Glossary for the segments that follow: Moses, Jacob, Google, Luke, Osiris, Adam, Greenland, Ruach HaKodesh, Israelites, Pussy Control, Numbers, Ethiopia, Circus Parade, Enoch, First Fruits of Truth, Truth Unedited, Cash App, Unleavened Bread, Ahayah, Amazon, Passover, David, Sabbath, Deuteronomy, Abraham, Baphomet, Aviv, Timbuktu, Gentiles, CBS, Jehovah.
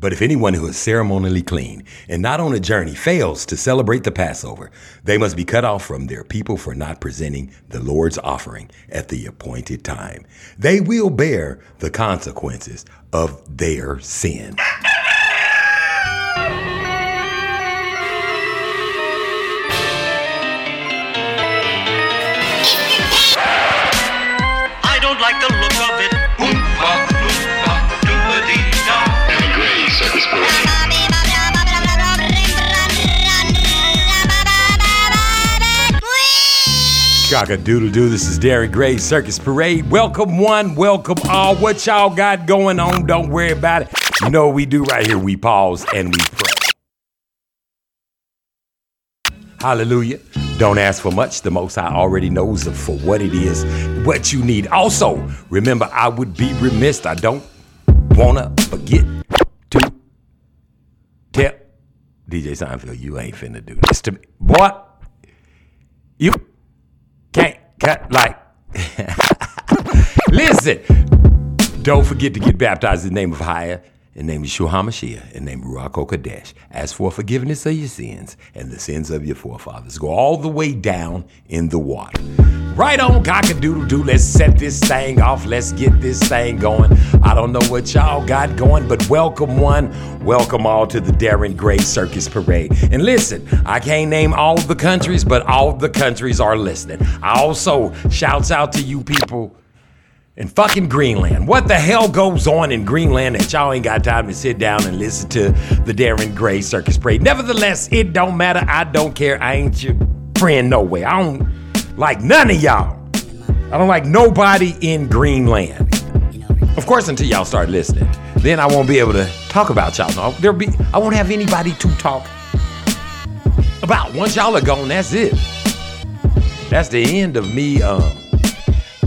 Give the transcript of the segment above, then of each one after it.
But if anyone who is ceremonially clean and not on a journey fails to celebrate the Passover, they must be cut off from their people for not presenting the Lord's offering at the appointed time. They will bear the consequences of their sin. I don't like the look of it. Oompa, loompa, doobadee-da. Darren Gray, Circus Parade. Cock-a-doodle-doo, this is Darren Gray, Circus Parade. Welcome one, welcome all. What y'all got going on, don't worry about it. You know what we do right here, we pause and we pray. Hallelujah. Don't ask for much, the Most High already knows for what it is, what you need. Also, remember, I would be remiss, I don't wanna forget to tell DJ Seinfeld, you ain't finna do this to me. Boy, you... cut like listen, don't forget to get baptized in the name of Ahayah, in the name of Yeshua HaMashiach, in the name of Ruach HaKodesh. Ask for forgiveness of your sins and the sins of your forefathers. Go all the way down in the water. Right on, cock-a-doodle-doo. Let's set this thing off. Let's get this thing going. I don't know what y'all got going, but welcome one, welcome all to the Darren Gray Circus Parade. And listen, I can't name all the countries, but all the countries are listening. I also shouts out to you people in fucking Greenland. What the hell goes on in Greenland that y'all ain't got time to sit down and listen to the Darren Gray Circus Parade? Nevertheless, it don't matter. I don't care. I ain't your friend no way. I don't like none of y'all. I don't like nobody in Greenland. Of course, until y'all start listening. Then I won't be able to talk about y'all. I won't have anybody to talk about. Once y'all are gone, that's it. That's the end of me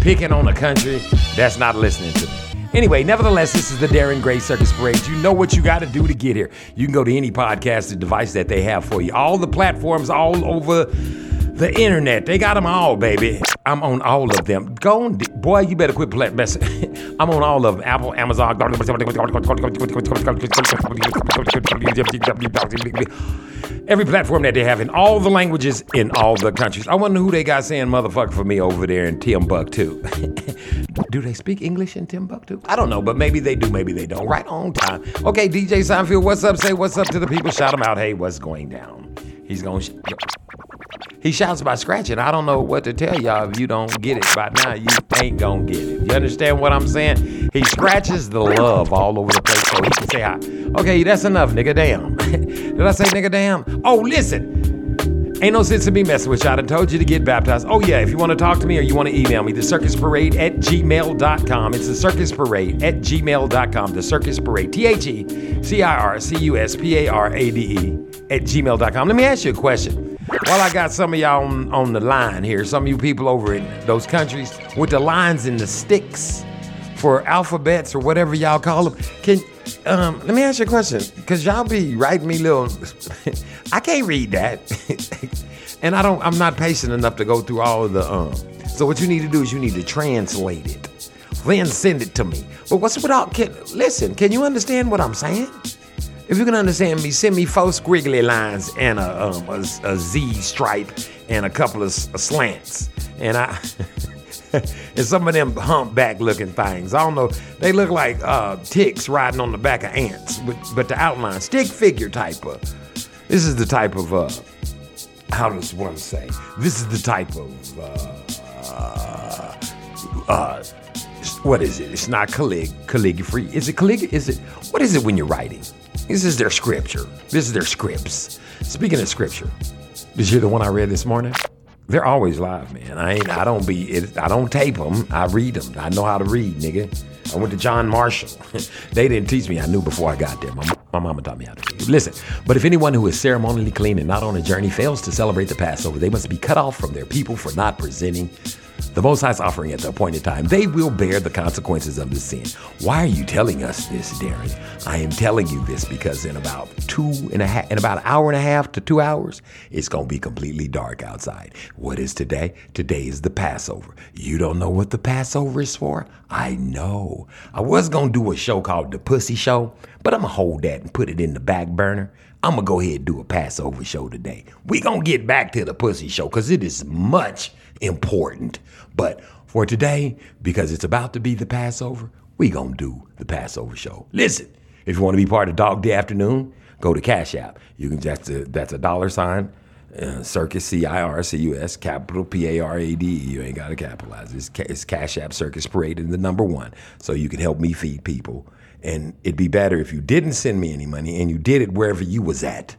picking on a country that's not listening to me. Anyway, nevertheless, this is the Darren Gray Circus Parade. You know what you got to do to get here. You can go to any podcasting device that they have for you. All the platforms all over the internet. They got them all, baby. I'm on all of them. Go on, boy, you better quit messing. I'm on all of them. Apple, Amazon. Every platform that they have in all the languages in all the countries. I wonder who they got saying motherfucker for me over there in Timbuktu. Do they speak English in Timbuktu? I don't know, but maybe they do, maybe they don't. Right on time. Okay, DJ Seinfeld, what's up? Say what's up to the people. Shout them out. Hey, what's going down? He's going to... He shouts by scratching. I don't know what to tell y'all. If you don't get it by now, you ain't gonna get it. You understand what I'm saying? He scratches the love all over the place so he can say, okay, that's enough, nigga, damn. Did I say nigga, damn? Oh, listen. Ain't no sense in me messing with y'all. I done told you to get baptized. Oh, yeah, if you want to talk to me or you want to email me, thecircusparade@gmail.com. It's thecircusparade@gmail.com. The Circus Parade, thecircusparade@gmail.com. Let me ask you a question. Well, I got some of y'all on the line here, some of you people over in those countries with the lines and the sticks for alphabets or whatever y'all call them. Let me ask you a question, because y'all be writing me little, I can't read that. And I'm not patient enough to go through all of the, So what you need to do is you need to translate it, then send it to me. But what's with all, listen, can you understand what I'm saying? If you can understand me, send me 4 squiggly lines and a Z stripe and a couple of slants. And and some of them humpback looking things. I don't know. They look like ticks riding on the back of ants, but the outline, stick figure type of. This is the type of, how does one say? This is the type of, what is it? It's not calligraphy. Is it calligraphy? Is it, what is it when you're writing? This is their scripture. This is their scripts. Speaking of scripture, did you hear the one I read this morning? They're always live, man. I don't tape them. I read them. I know how to read, nigga. I went to John Marshall. They didn't teach me. I knew before I got there. My mama taught me how to read. Listen, but if anyone who is ceremonially clean and not on a journey fails to celebrate the Passover, they must be cut off from their people for not presenting the Most High's offering at the appointed time. They will bear the consequences of the sin. Why are you telling us this, Darren? I am telling you this because in about an hour and a half to 2 hours, it's going to be completely dark outside. What is today? Today is the Passover. You don't know what the Passover is for? I know. I was going to do a show called The Pussy Show, But I'm going to hold that and put it in the back burner. I'm going to go ahead and do a Passover show today. We're going to get back to the pussy show because it is much important. But for today, because it's about to be the Passover, we're going to do the Passover show. Listen, if you want to be part of Dog Day Afternoon, go to Cash App. You can just, that's $, Circus, C-I-R-C-U-S, capital P-A-R-A-D-E. You ain't got to capitalize. It's Cash App, Circus Parade, and the number one. So you can help me feed people. And it'd be better if you didn't send me any money and you did it wherever you was at.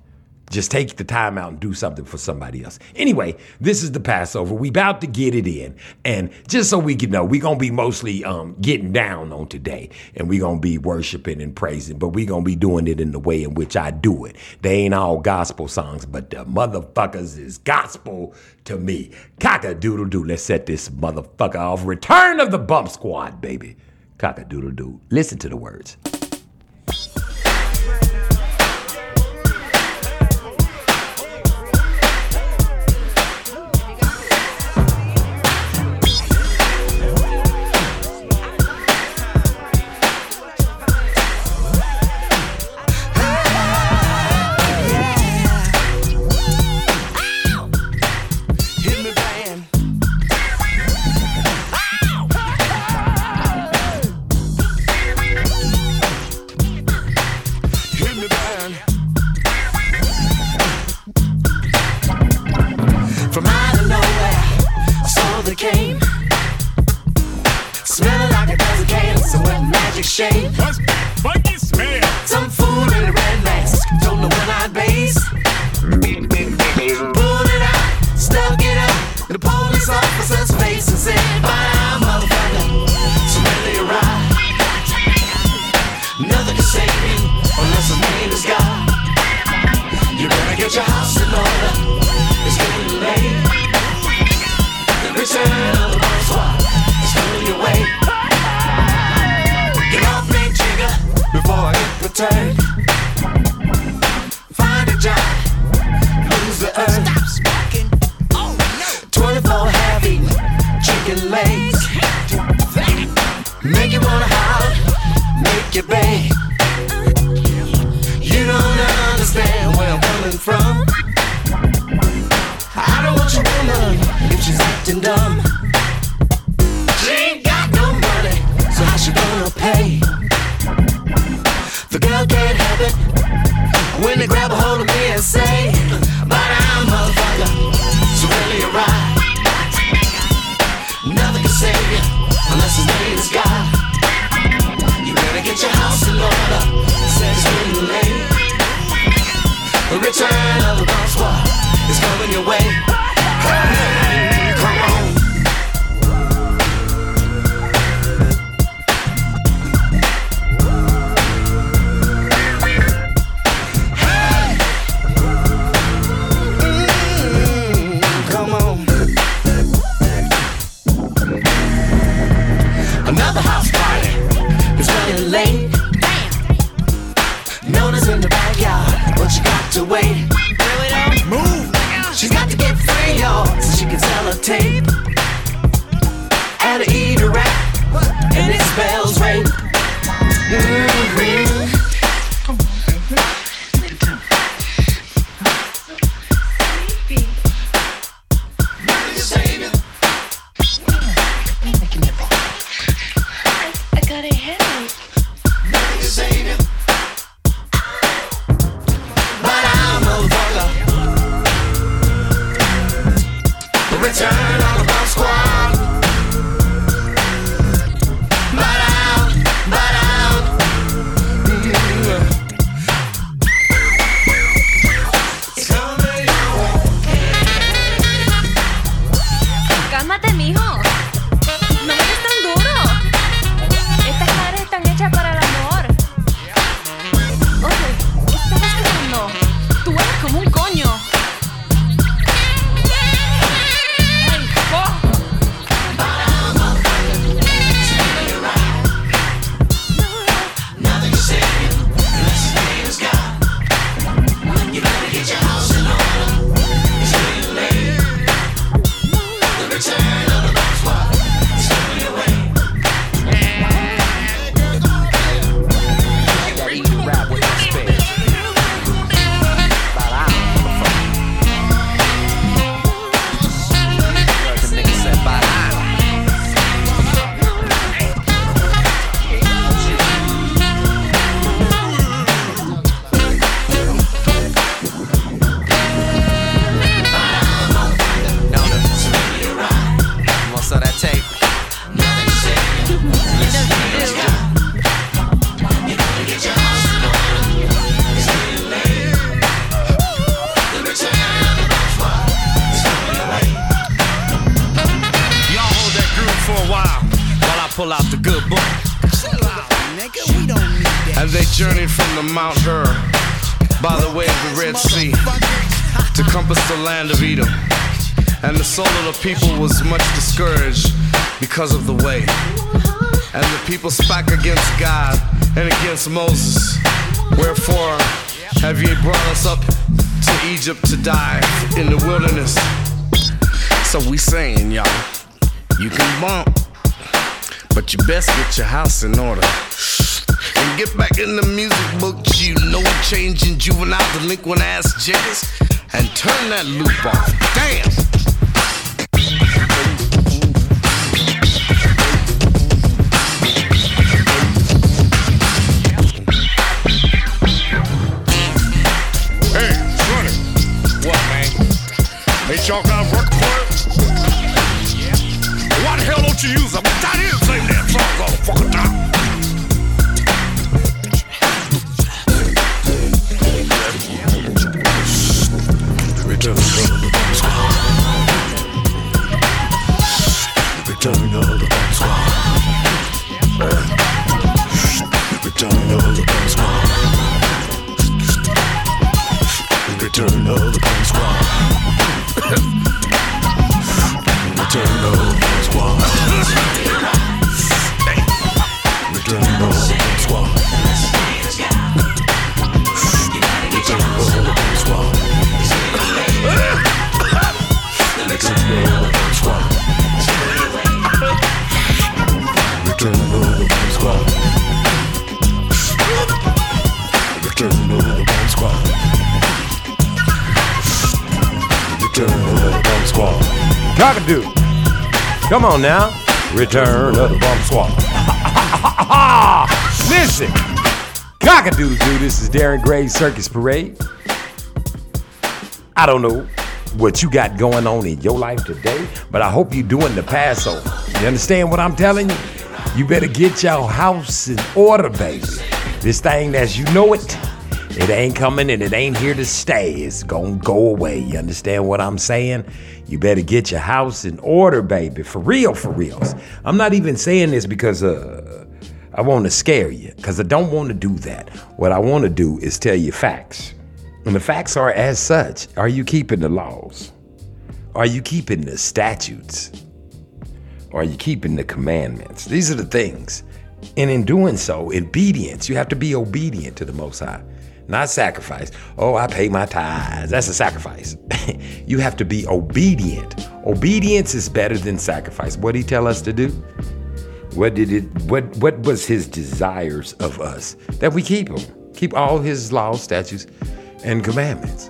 Just take the time out and do something for somebody else. Anyway, this is the Passover. We about to get it in. And just so we can know, we're going to be mostly getting down on today. And we're going to be worshiping and praising. But we're going to be doing it in the way in which I do it. They ain't all gospel songs, but the motherfuckers is gospel to me. Cock-a-doodle-doo. Let's set this motherfucker off. Return of the Bump Squad, baby. Cock-a-doodle-doo. Listen to the words. to Mount Ur, by the way of the Red Sea, to compass the land of Edom. And the soul of the people was much discouraged because of the way. And the people spake against God and against Moses. Wherefore have ye brought us up to Egypt to die in the wilderness? So we saying, y'all, you can bump, but you best get your house in order. And get back in the music books, you know, changing juvenile delinquent ass jiggers, and turn that loop off. Damn! Y'all got work for it? Yeah. Why the hell don't you use them? That is the same damn song all the fucking time. Come on now, return of the bum squad. Listen, cock-a-doodle-doo, this is Darren Gray's Circus Parade. I don't know what you got going on in your life today, but I hope you're doing the Passover. You understand what I'm telling you? You better get your house in order, baby. This thing as you know it, it ain't coming and it ain't here to stay. It's gonna go away. You understand what I'm saying? You better get your house in order, baby. For real, for reals. I'm not even saying this because I want to scare you, because I don't want to do that. What I want to do is tell you facts. And the facts are as such. Are you keeping the laws? Are you keeping the statutes? Are you keeping the commandments? These are the things. And in doing so, obedience, you have to be obedient to the Most High. Not sacrifice. Oh, I pay my tithes. That's a sacrifice. You have to be obedient. Obedience is better than sacrifice. What did he tell us to do? What was his desires of us? That we keep them. Keep all his laws, statutes, and commandments.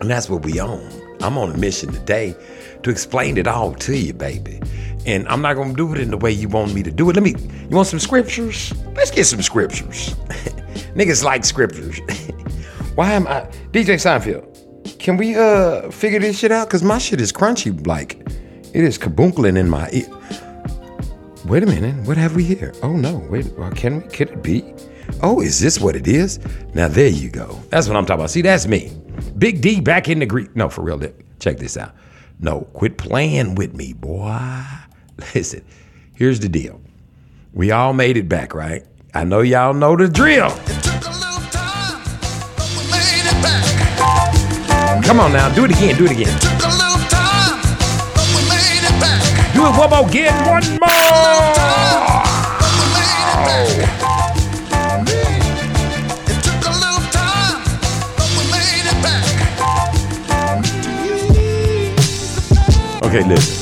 And that's what we own. I'm on a mission today to explain it all to you, baby. And I'm not gonna do it in the way you want me to do it. You want some scriptures? Let's get some scriptures. Niggas like scriptures. Why am I? DJ Seinfeld, can we figure this shit out? Because my shit is crunchy. Like, it is kabunkling in my ear. Wait a minute. What have we here? Oh, no. Wait. Can we? Could it be? Oh, is this what it is? Now, there you go. That's what I'm talking about. See, that's me. Big D back in the Greek. No, for real. Check this out. No, quit playing with me, boy. Listen, here's the deal. We all made it back, right? I know y'all know the drill. It took a little time, but we made it back. Come on now, do it again, do it again. It took a little time, but we made it back. Do it one more again, one more. It took a little time, but we made it back. Okay, listen.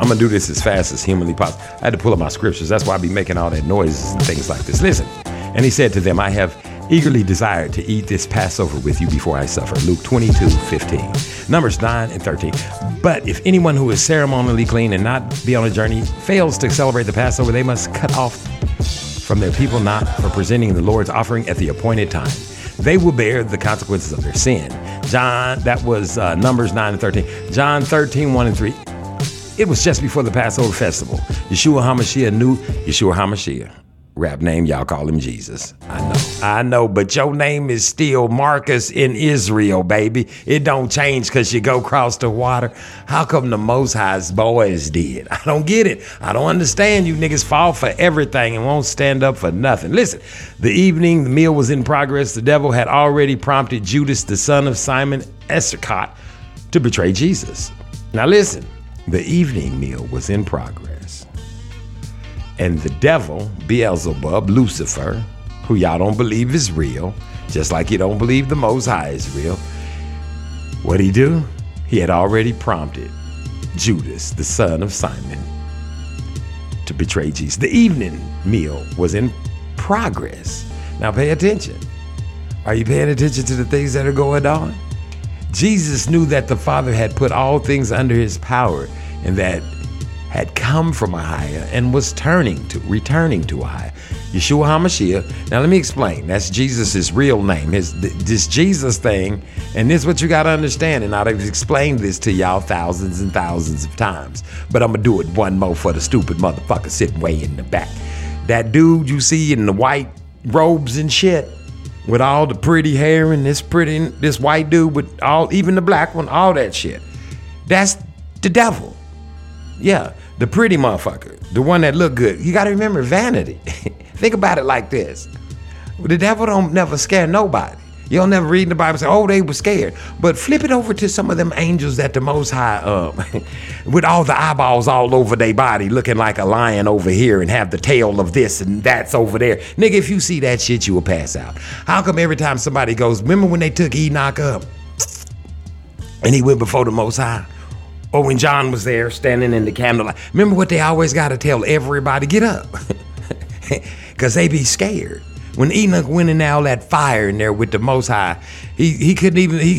I'm going to do this as fast as humanly possible. I had to pull up my scriptures. That's why I be making all that noises and things like this. Listen. And he said to them, I have eagerly desired to eat this Passover with you before I suffer. Luke 22:15. Numbers 9 and 13. But if anyone who is ceremonially clean and not be on a journey fails to celebrate the Passover, they must cut off from their people, not for presenting the Lord's offering at the appointed time. They will bear the consequences of their sin. John, that was Numbers 9 and 13. John 13:1 and 3. It was just before the Passover festival. Yeshua HaMashiach knew, Yeshua HaMashiach, Rap name, y'all call him Jesus. I know, but your name is still Marcus in Israel, baby. It don't change because you go across the water. How come the Most High's boys did? I don't get it. I don't understand. You niggas fall for everything and won't stand up for nothing. Listen, the evening, the meal was in progress. The devil had already prompted Judas, the son of Simon Iscariot, to betray Jesus. Now listen, the evening meal was in progress. And the devil, Beelzebub, Lucifer, who y'all don't believe is real, just like you don't believe the Most High is real, what'd he do? He had already prompted Judas, the son of Simon, to betray Jesus. The evening meal was in progress. Now pay attention. Are you paying attention to the things that are going on? Jesus knew that the Father had put all things under his power and that had come from Ahayah and was returning to Ahayah. Yeshua HaMashiach. Now let me explain. That's Jesus' real name. This Jesus thing, and this is what you got to understand, and I've explained this to y'all thousands and thousands of times, but I'm going to do it one more for the stupid motherfucker sitting way in the back. That dude you see in the white robes and shit, with all the pretty hair and this white dude with even the black one, all that shit. That's the devil. Yeah, the pretty motherfucker, the one that look good. You got to remember vanity. Think about it like this. The devil don't never scare nobody. You'll never read in the Bible and say, oh, they were scared. But flip it over to some of them angels that the Most High, with all the eyeballs all over their body, looking like a lion over here and have the tail of this and that's over there. Nigga, if you see that shit, you will pass out. How come every time somebody goes, remember when they took Enoch up and he went before the Most High? Or when John was there standing in the candlelight. Remember what they always got to tell everybody, get up. Because they be scared. When Enoch went in all that fire in there with the Most High, he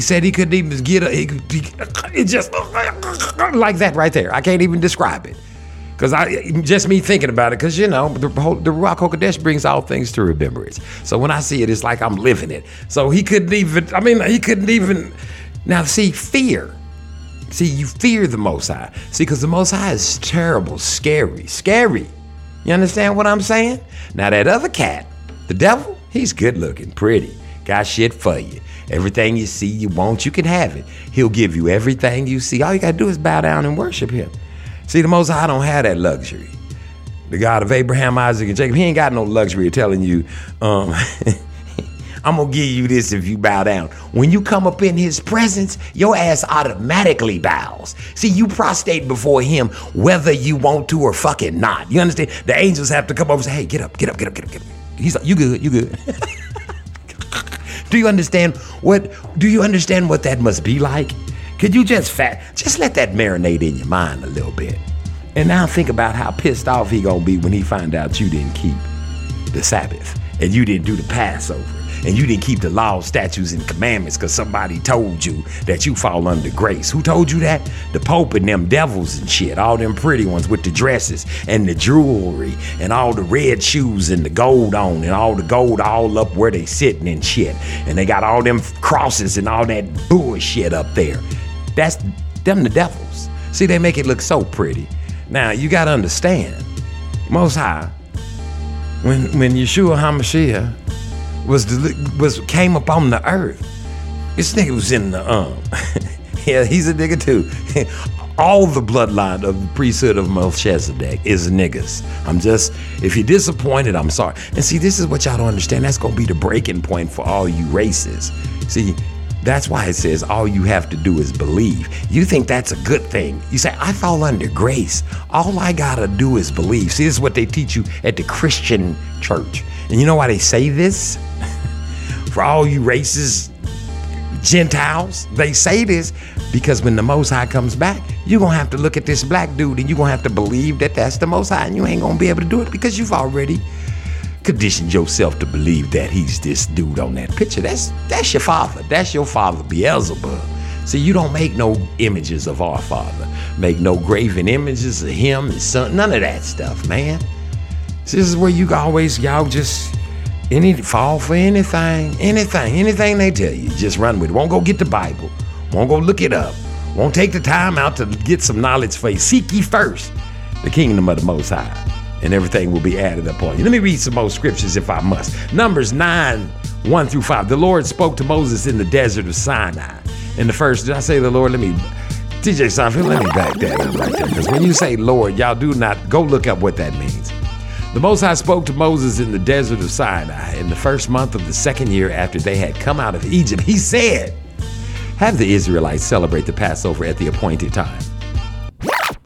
said he couldn't even get up. It just like that right there. I can't even describe it. Because just me thinking about it, because, you know, the Ruach HaKodesh brings all things to remembrance. So when I see it, it's like I'm living it. So he couldn't even. Now, see, fear. See, you fear the Most High. See, because the Most High is terrible, scary. You understand what I'm saying? Now, that other cat, the devil, he's good looking, pretty. Got shit for you. Everything you see, you want, you can have it. He'll give you everything you see. All you got to do is bow down and worship him. See, the Most High don't have that luxury. The God of Abraham, Isaac, and Jacob, he ain't got no luxury of telling you, I'm going to give you this if you bow down. When you come up in his presence, your ass automatically bows. See, you prostrate before him whether you want to or fucking not. You understand? The angels have to come over and say, hey, get up. He's like, you good. Do you understand what that must be like? Could you just let that marinate in your mind a little bit? And now think about how pissed off he going to be when he find out you didn't keep the Sabbath and you didn't do the Passover. And you didn't keep the law, statutes, and commandments because somebody told you that you fall under grace. Who told you that? The Pope and them devils and shit. All them pretty ones with the dresses and the jewelry and all the red shoes and the gold on and all the gold all up where they sitting and shit. And they got all them crosses and all that bullshit up there. That's them, the devils. See, they make it look so pretty. Now, you got to understand, Most High, when Yeshua HaMashiach came upon the earth. This nigga was in the yeah, he's a nigga too. All the bloodline of the priesthood of Melchizedek is niggas. If you're disappointed, I'm sorry. And see, this is what y'all don't understand. That's gonna be the breaking point for all you races. See, that's why it says all you have to do is believe. You think that's a good thing. You say, I fall under grace. All I gotta do is believe. See, this is what they teach you at the Christian church. And you know why they say this? For all you racist Gentiles, they say this because when the Most High comes back, you're going to have to look at this black dude and you're going to have to believe that that's the Most High, and you ain't going to be able to do it because you've already conditioned yourself to believe that he's this dude on that picture. That's your father. That's your father, Beelzebub. See, you don't make no images of our father. Make no graven images of him, his son, none of that stuff, man. This is where you always, y'all just fall for anything they tell you. Just run with it. Won't go get the Bible. Won't go look it up. Won't take the time out to get some knowledge for you. Seek ye first the kingdom of the Most High and everything will be added upon you. Let me read some more scriptures if I must. Numbers 9:1-5. The Lord spoke to Moses in the desert of Sinai. In the first, did I say the Lord? Let me, DJ Seinfeld, let me back that up right there. Because when you say Lord, y'all do not, go look up what that means. The Most High spoke to Moses in the desert of Sinai in the first month of the second year after they had come out of Egypt. He said, have the Israelites celebrate the Passover at the appointed time.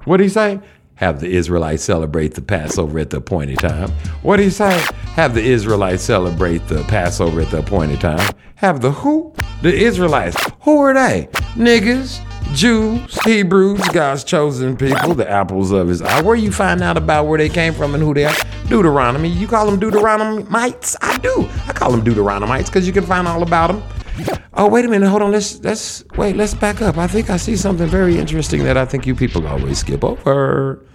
What did he say? Have the Israelites celebrate the Passover at the appointed time. What did he say? Have the Israelites celebrate the Passover at the appointed time. Have the who? The Israelites. Who are they? Niggas, Jews, Hebrews, God's chosen people, the apples of his eye. Where you find out about where they came from and who they are? Deuteronomy. You call them Deuteronomites? I do. I call them Deuteronomites because you can find all about them. Oh, wait a minute. Hold on. Let's back up. I think I see something very interesting that I think you people always skip over.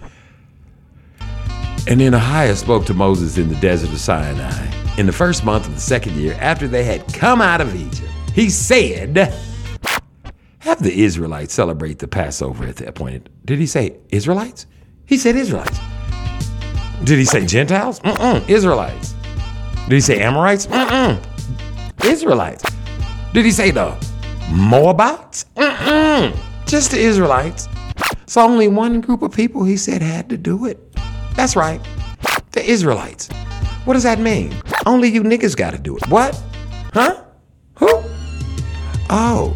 And then Ahayah spoke to Moses in the desert of Sinai in the first month of the second year after they had come out of Egypt. He said, have the Israelites celebrate the Passover at that point. Did he say Israelites? He said Israelites. Did he say Gentiles? Israelites. Did he say Amorites? Israelites. Did he say the Moabites? Just the Israelites. So only one group of people he said had to do it. That's right. The Israelites. What does that mean? Only you niggas got to do it. What? Huh? Who? Oh.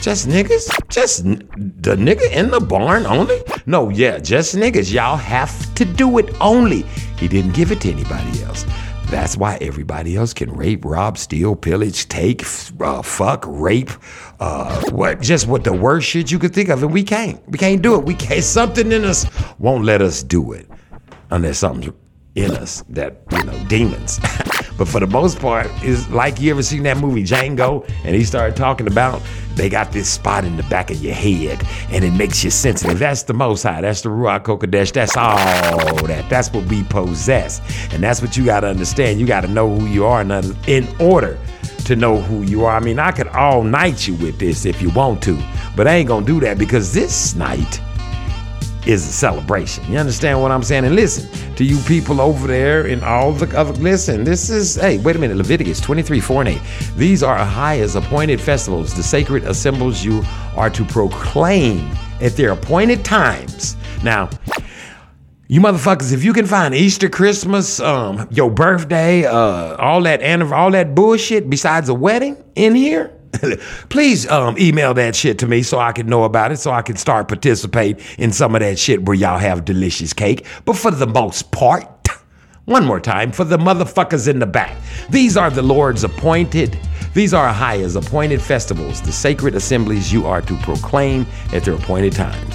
Just niggas? Just the nigga in the barn only? No, yeah, just niggas. Y'all have to do it only. He didn't give it to anybody else. That's why everybody else can rape, rob, steal, pillage, take, fuck, rape, what the worst shit you could think of. And we can't. We can't do it. We can't. Something in us won't let us do it. Unless something's in us that, demons. But for the most part, it's like you ever seen that movie Django, and he started talking about they got this spot in the back of your head, and it makes you sensitive. That's the Most High. That's the Ruach HaKodesh. That's all that. That's what we possess. And that's what you got to understand. You got to know who you are in order to know who you are. I mean, I could all night you with this if you want to, but I ain't going to do that because this night is a celebration. You understand what I'm saying? And listen to you people over there and all the other, listen, this is, hey, wait a minute, Leviticus 23:4-8. These are Ahayah's appointed festivals, the sacred assemblies you are to proclaim at their appointed times. Now, you motherfuckers, if you can find Easter, Christmas, your birthday, all that bullshit besides a wedding in here, please email that shit to me so I can know about it, so I can start participating in some of that shit where y'all have delicious cake. But for the most part, one more time, for the motherfuckers in the back, these are the Lord's appointed, these are Ahayah's appointed festivals, the sacred assemblies you are to proclaim at their appointed times.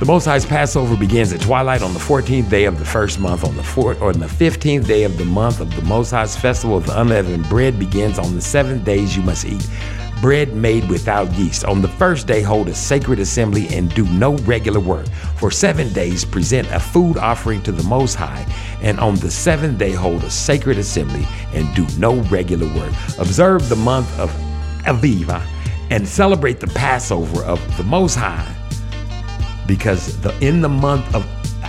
The Most High's Passover begins at twilight on the 14th day of the first month. On the 15th day of the month of the Most High's festival of the unleavened bread begins on the 7 days you must eat bread made without yeast. On the first day, hold a sacred assembly and do no regular work. For 7 days, present a food offering to the Most High. And on the seventh day, hold a sacred assembly and do no regular work. Observe the month of Aviv and celebrate the Passover of the Most High. Because in the month of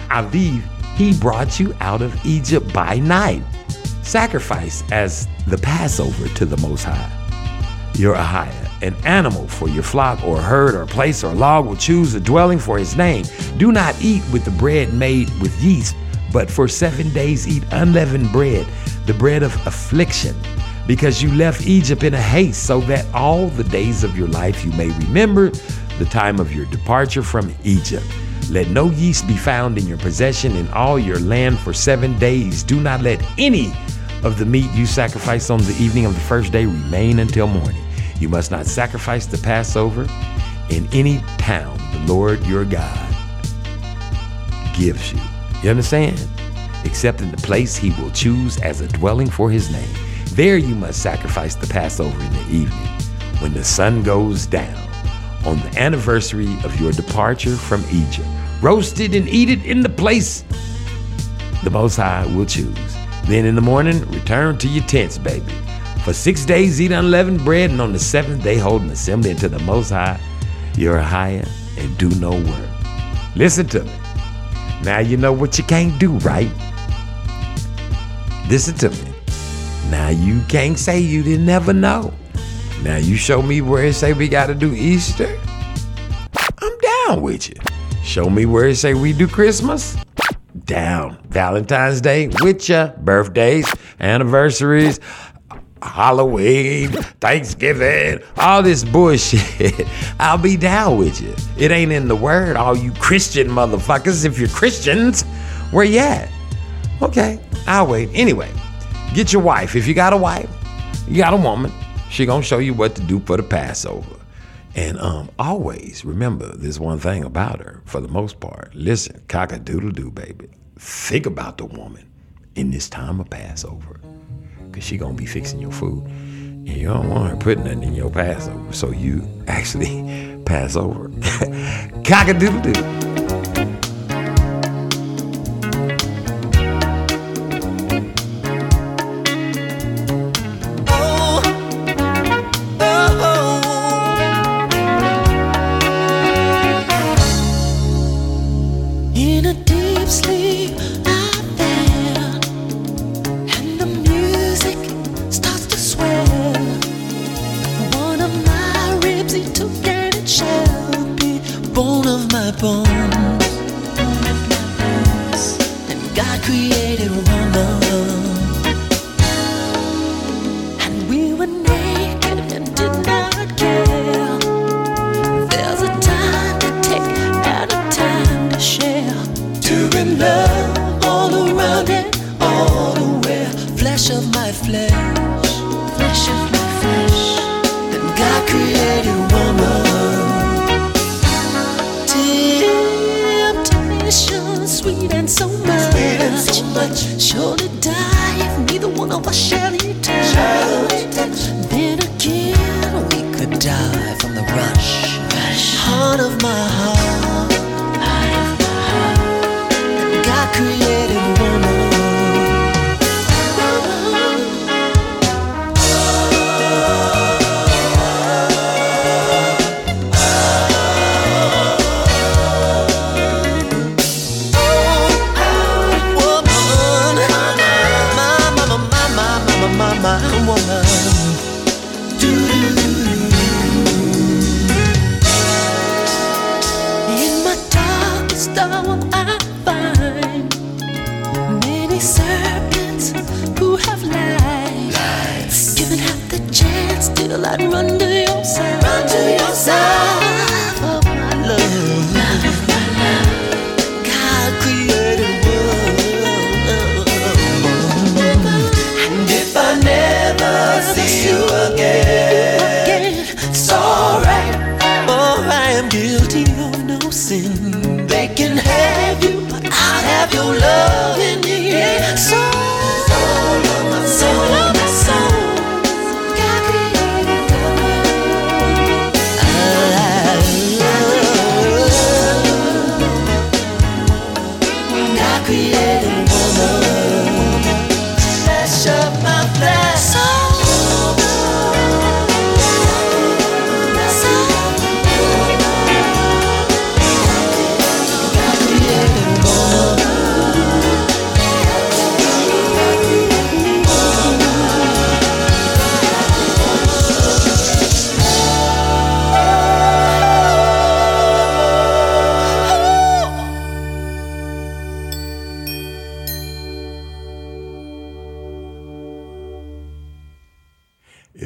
Aviv, he brought you out of Egypt by night. Sacrifice as the Passover to the Most High, your Ahayah, an animal for your flock or herd or place or log will choose a dwelling for his name. Do not eat with the bread made with yeast, but for 7 days eat unleavened bread, the bread of affliction. Because you left Egypt in a haste, so that all the days of your life you may remember the time of your departure from Egypt. Let no yeast be found in your possession in all your land for 7 days. Do not let any of the meat you sacrifice on the evening of the first day remain until morning. You must not sacrifice the Passover in any town the Lord your God gives you. You understand? Except in the place he will choose as a dwelling for his name. There you must sacrifice the Passover in the evening when the sun goes down on the anniversary of your departure from Egypt. Roast it and eat it in the place the Most High will choose. Then in the morning, return to your tents, baby. For 6 days, eat unleavened bread, and on the seventh day, hold an assembly unto the Most High, your Ahayah, and do no work. Listen to me. Now you know what you can't do, right? Listen to me. Now you can't say you didn't never know. Now you show me where it say we gotta do Easter, I'm down with you. Show me where it say we do Christmas, down. Valentine's Day, with ya. Birthdays, anniversaries, Halloween, Thanksgiving, all this bullshit. I'll be down with you. It ain't in the word, all you Christian motherfuckers. If you're Christians, where you at? Okay, I'll wait. Anyway, get your wife. If you got a wife, you got a woman, she gonna show you what to do for the Passover. And always remember this one thing about her, for the most part. Listen, cock-a-doodle-doo, baby. Think about the woman in this time of Passover, because she going to be fixing your food. And you don't want her putting nothing in your Passover, so you actually pass over. Cock-a-doodle-doo.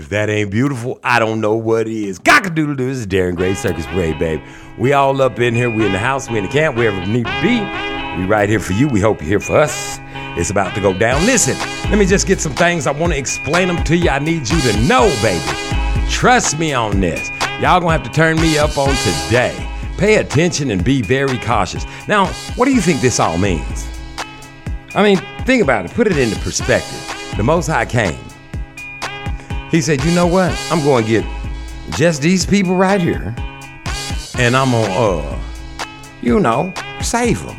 That ain't beautiful, I don't know what is. Cock-a-doodle-doo, this is Darren Gray, Circus Parade, babe. We all up in here, we in the house, we in the camp, wherever we need to be. We right here for you, we hope you're here for us. It's about to go down. Listen, let me just get some things, I want to explain them to you, I need you to know, baby. Trust me on this. Y'all gonna have to turn me up on today. Pay attention and be very cautious. Now, what do you think this all means? I mean, think about it, put it into perspective. The Most High came. He said, you know what? I'm going to get just these people right here, and I'm going to, save them.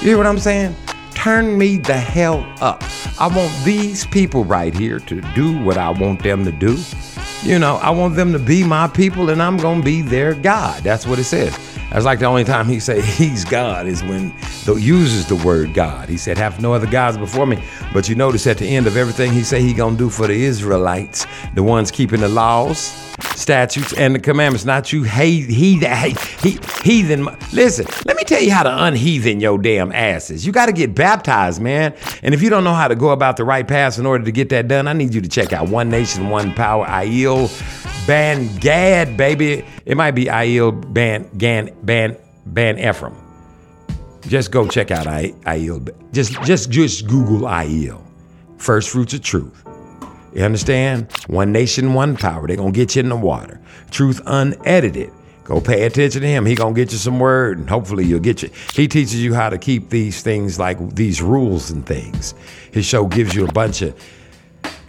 You hear what I'm saying? Turn me the hell up. I want these people right here to do what I want them to do. You know, I want them to be my people, and I'm going to be their God. That's what it says. That's like the only time he said he's God is when he uses the word God. He said, have no other gods before me. But you notice at the end of everything he say he gonna do for the Israelites, the ones keeping the laws, statutes, and the commandments, not you heathen. Listen, let me tell you how to unheathen your damn asses. You gotta get baptized, man. And if you don't know how to go about the right path in order to get that done, I need you to check out One Nation One Power, Aiel Ben Gad, baby. It might be Aiel Ben Ephraim. Just go check out Aiel. Just Google Aiel. First Fruits of Truth. You understand? One Nation, One Power. They're going to get you in the water. Truth Unedited. Go pay attention to him. He going to get you some word, and hopefully you'll get you. He teaches you how to keep these things, like these rules and things. His show gives you a bunch of,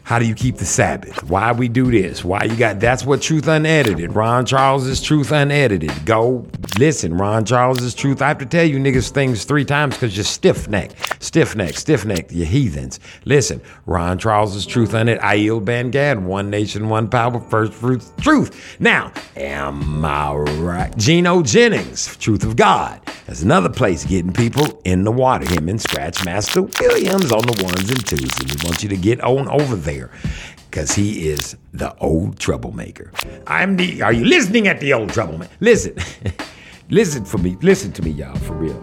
how do you keep the Sabbath? Why we do this? Why you got, that's what Truth Unedited. Ron Charles' Truth Unedited. Go listen. Ron Charles' Truth. I have to tell you niggas things 3 times because you're stiff neck, you heathens. Listen, Ron Charles' Truth Unedited. Aiel Ben Gad, One Nation, One Power, First Fruits, Truth. Now, am I right? Geno Jennings, Truth of God. That's another place getting people in the water. Him and Scratch Master Williams on the ones and twos. And we want you to get on over there because he is the old troublemaker. Are you listening at the old troublemaker? Listen, listen to me, y'all, for real.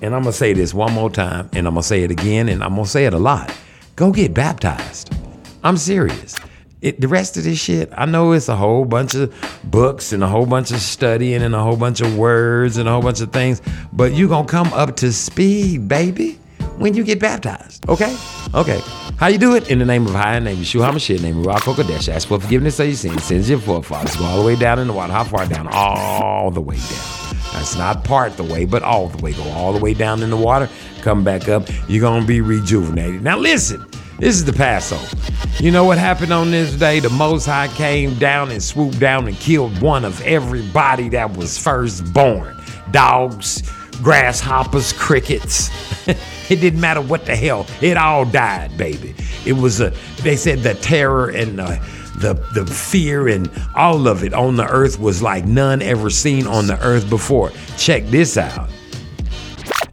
And I'm going to say this one more time, and I'm going to say it again, and I'm going to say it a lot. Go get baptized. I'm serious. The rest of this shit, I know it's a whole bunch of books and a whole bunch of studying and a whole bunch of words and a whole bunch of things, but you gonna come up to speed, baby, when you get baptized, okay? Okay. How you do it? In the name of Ahayah, name Yeshua HaMashiach, name Ruach HaKodesh. Ask for forgiveness of your sins, sins your forefathers. Go all the way down in the water. How far down? All the way down. That's not part the way, but all the way. Go all the way down in the water. Come back up. You're gonna be rejuvenated. Now listen. This is the Passover. You know what happened on this day? The Most High came down and swooped down and killed one of everybody that was firstborn. Dogs, grasshoppers, crickets. It didn't matter what the hell. It all died, baby. It was they said the terror and the fear and all of it on the earth was like none ever seen on the earth before. Check this out.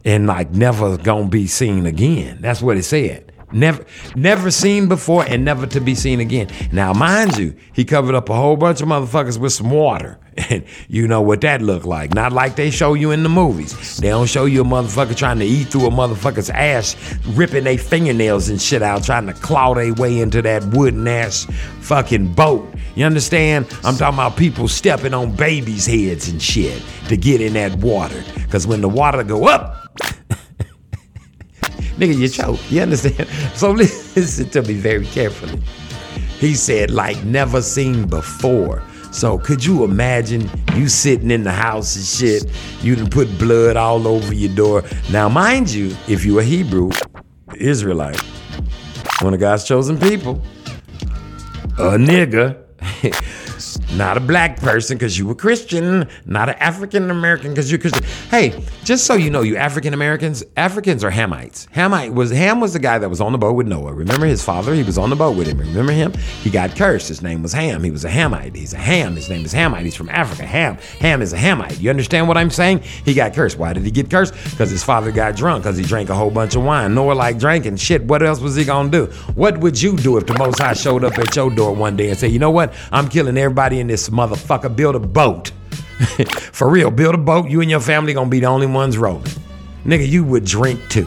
And like never gonna be seen again. That's what it said. Never seen before and never to be seen again. Now, mind you, he covered up a whole bunch of motherfuckers with some water. And you know what that looked like. Not like they show you in the movies. They don't show you a motherfucker trying to eat through a motherfucker's ash, ripping their fingernails and shit out, trying to claw their way into that wooden ass fucking boat. You understand? I'm talking about people stepping on babies' heads and shit to get in that water. Because when the water go up, nigga, you choke. You understand? So listen to me very carefully. He said, like never seen before. So could you imagine you sitting in the house and shit? You done put blood all over your door. Now, mind you, if you a Hebrew, Israelite, one of God's chosen people, a nigga, not a black person because you were Christian, not an African-American because you're Christian. Hey, just so you know, you African-Americans, Africans are Hamites. Ham was the guy that was on the boat with Noah. Remember his father? He was on the boat with him. Remember him? He got cursed. His name was Ham. He was a Hamite. He's a Ham. His name is Hamite. He's from Africa. Ham is a Hamite. You understand what I'm saying? He got cursed. Why did he get cursed? Because his father got drunk because he drank a whole bunch of wine. Noah liked drinking. Shit, what else was he going to do? What would you do if the Most High showed up at your door one day and said, you know what? I'm killing everybody in this motherfucker. Build a boat. For real, build a boat. You and your family gonna be the only ones rolling. Nigga, you would drink too.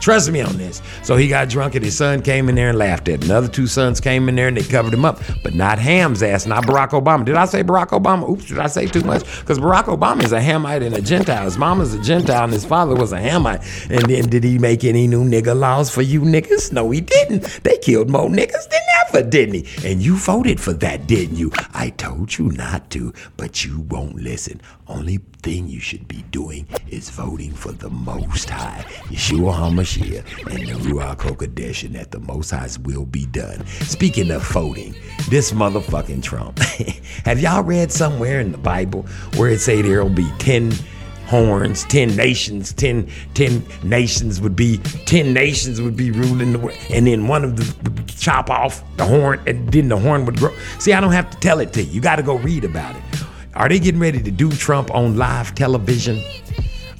Trust me on this. So he got drunk and his son came in there and laughed at him. Another 2 sons came in there and they covered him up. But not Ham's ass, not Barack Obama. Did I say Barack Obama? Oops, did I say too much? Because Barack Obama is a Hamite and a Gentile. His mama's a Gentile and his father was a Hamite. And then did he make any new nigga laws for you niggas? No, he didn't. They killed more niggas than ever, didn't he? And you voted for that, didn't you? I told you not to, but you won't listen. Only thing you should be doing is voting for the Most High, Yeshua HaMashiach, and the Ruach HaKodesh, and that the Most High's will be done. Speaking of voting, this motherfucking Trump. Have y'all read somewhere in the Bible where it say there'll be 10 horns, 10 nations, 10 nations would be, 10 nations would be ruling the world, and then one of the chop off the horn, and then the horn would grow? See, I don't have to tell it to you. You got to go read about it. Are they getting ready to do Trump on live television?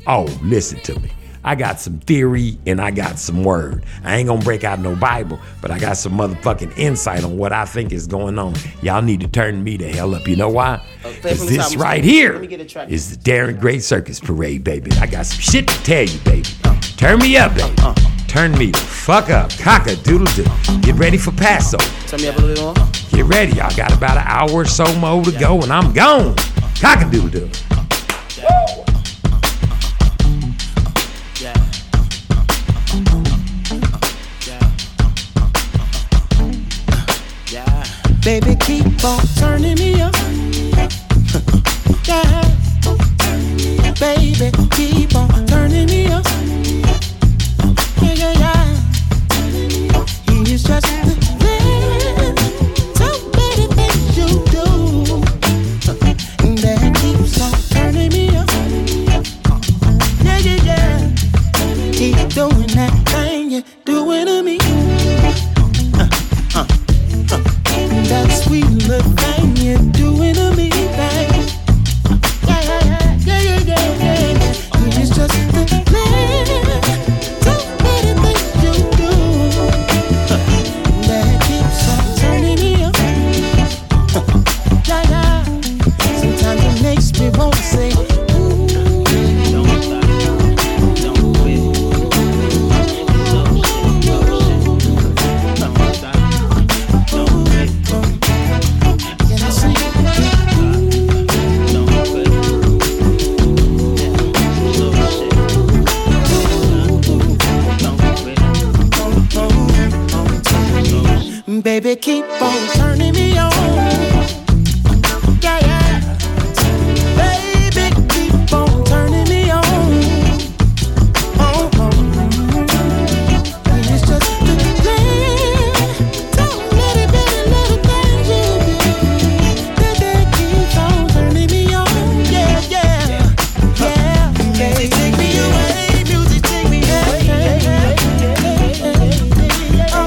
Oh, listen to me. I got some theory and I got some word. I ain't gonna break out no Bible, but I got some motherfucking insight on what I think is going on. Y'all need to turn me the hell up. You know why? Because this right here is the Darren Gray Circus Parade, baby. I got some shit to tell you, baby. Turn me up, baby. Turn me the fuck up. Cock-a-doodle-doo. Get ready for Passover. Turn me up a little more. Get ready. Y'all got about an hour or so more to go and I'm gone. Cock-a-doodle-doo. Woo! Baby, keep on turning me up. Yeah. Baby, keep on turning me up. Yeah, yeah, yeah. He is just the thing, so many things you do that keeps on turning me up. Yeah, yeah, yeah. Keep doing that thing you're doing to me. That sweet little thing you're doing to me, babe. Yeah, yeah, yeah, yeah, yeah, yeah. It's just the thing, so many things you do that keeps on turning me up. Yeah, yeah. Sometimes it makes me want to say, baby, keep on turning me on. Yeah, yeah. Baby, keep on turning me on. Oh, oh. It's just the thing, so many little things you do that keep on turning me on. Yeah, yeah, yeah. Music take me away, music take me away. Yeah, yeah, yeah. Oh, oh, oh.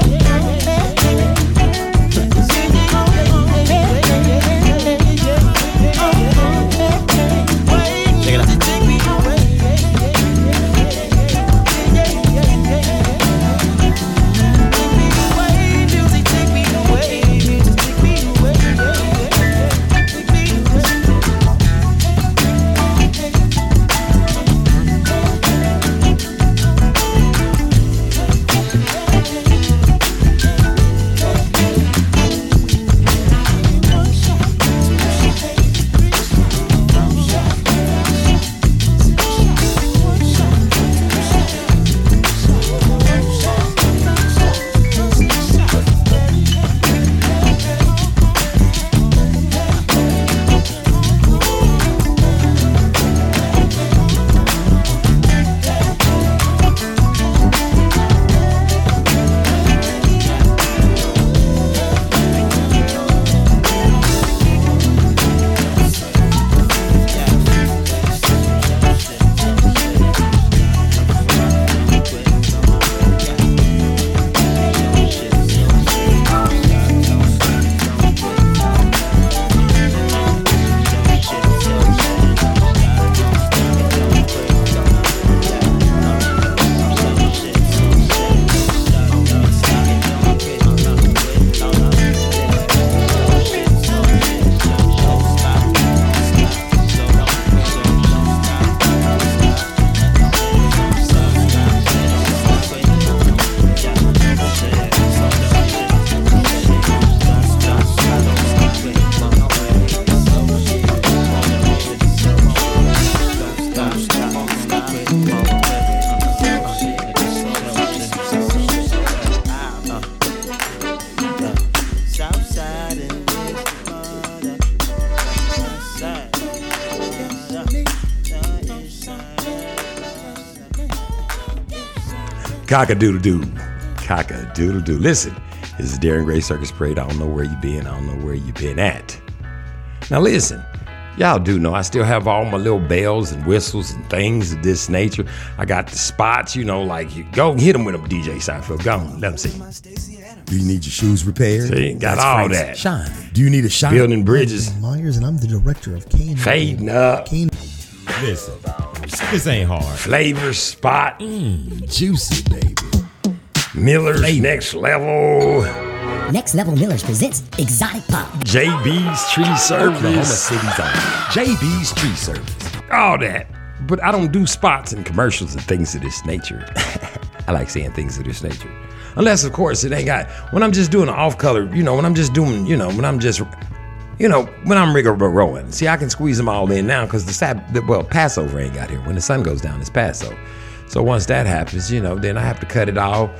Cock-a-doodle-doo. Cock-a-doodle-doo. Listen, this is Darren Gray Circus Parade. I don't know where you been. I don't know where you been at. Now listen, y'all do know I still have all my little bells and whistles and things of this nature. I got the spots, you know, like you go hit them with them, DJ Seinfeld. Go on, let them see. Do you need your shoes repaired? See, got That's all Frank's that. Shine. Do you need a shot? Building bridges. I'm Myers, and I'm the director of Kane. Fading up. Kane. Listen, this ain't hard. Flavor spot. Juicy, baby. Miller's Flavor. Next Level. Next Level Miller's presents Exotic Pop. JB's Tree Service. JB's Tree Service. All that. But I don't do spots and commercials and things of this nature. I like saying things of this nature. Unless, of course, it ain't got, when I'm just doing an off-color, you know, when I'm just doing, you know, when I'm just, you know, when I'm rigmarole. See, I can squeeze them all in now because the Sabbath, well, Passover ain't got here. When the sun goes down, it's Passover. So once that happens, you know, then I have to cut it all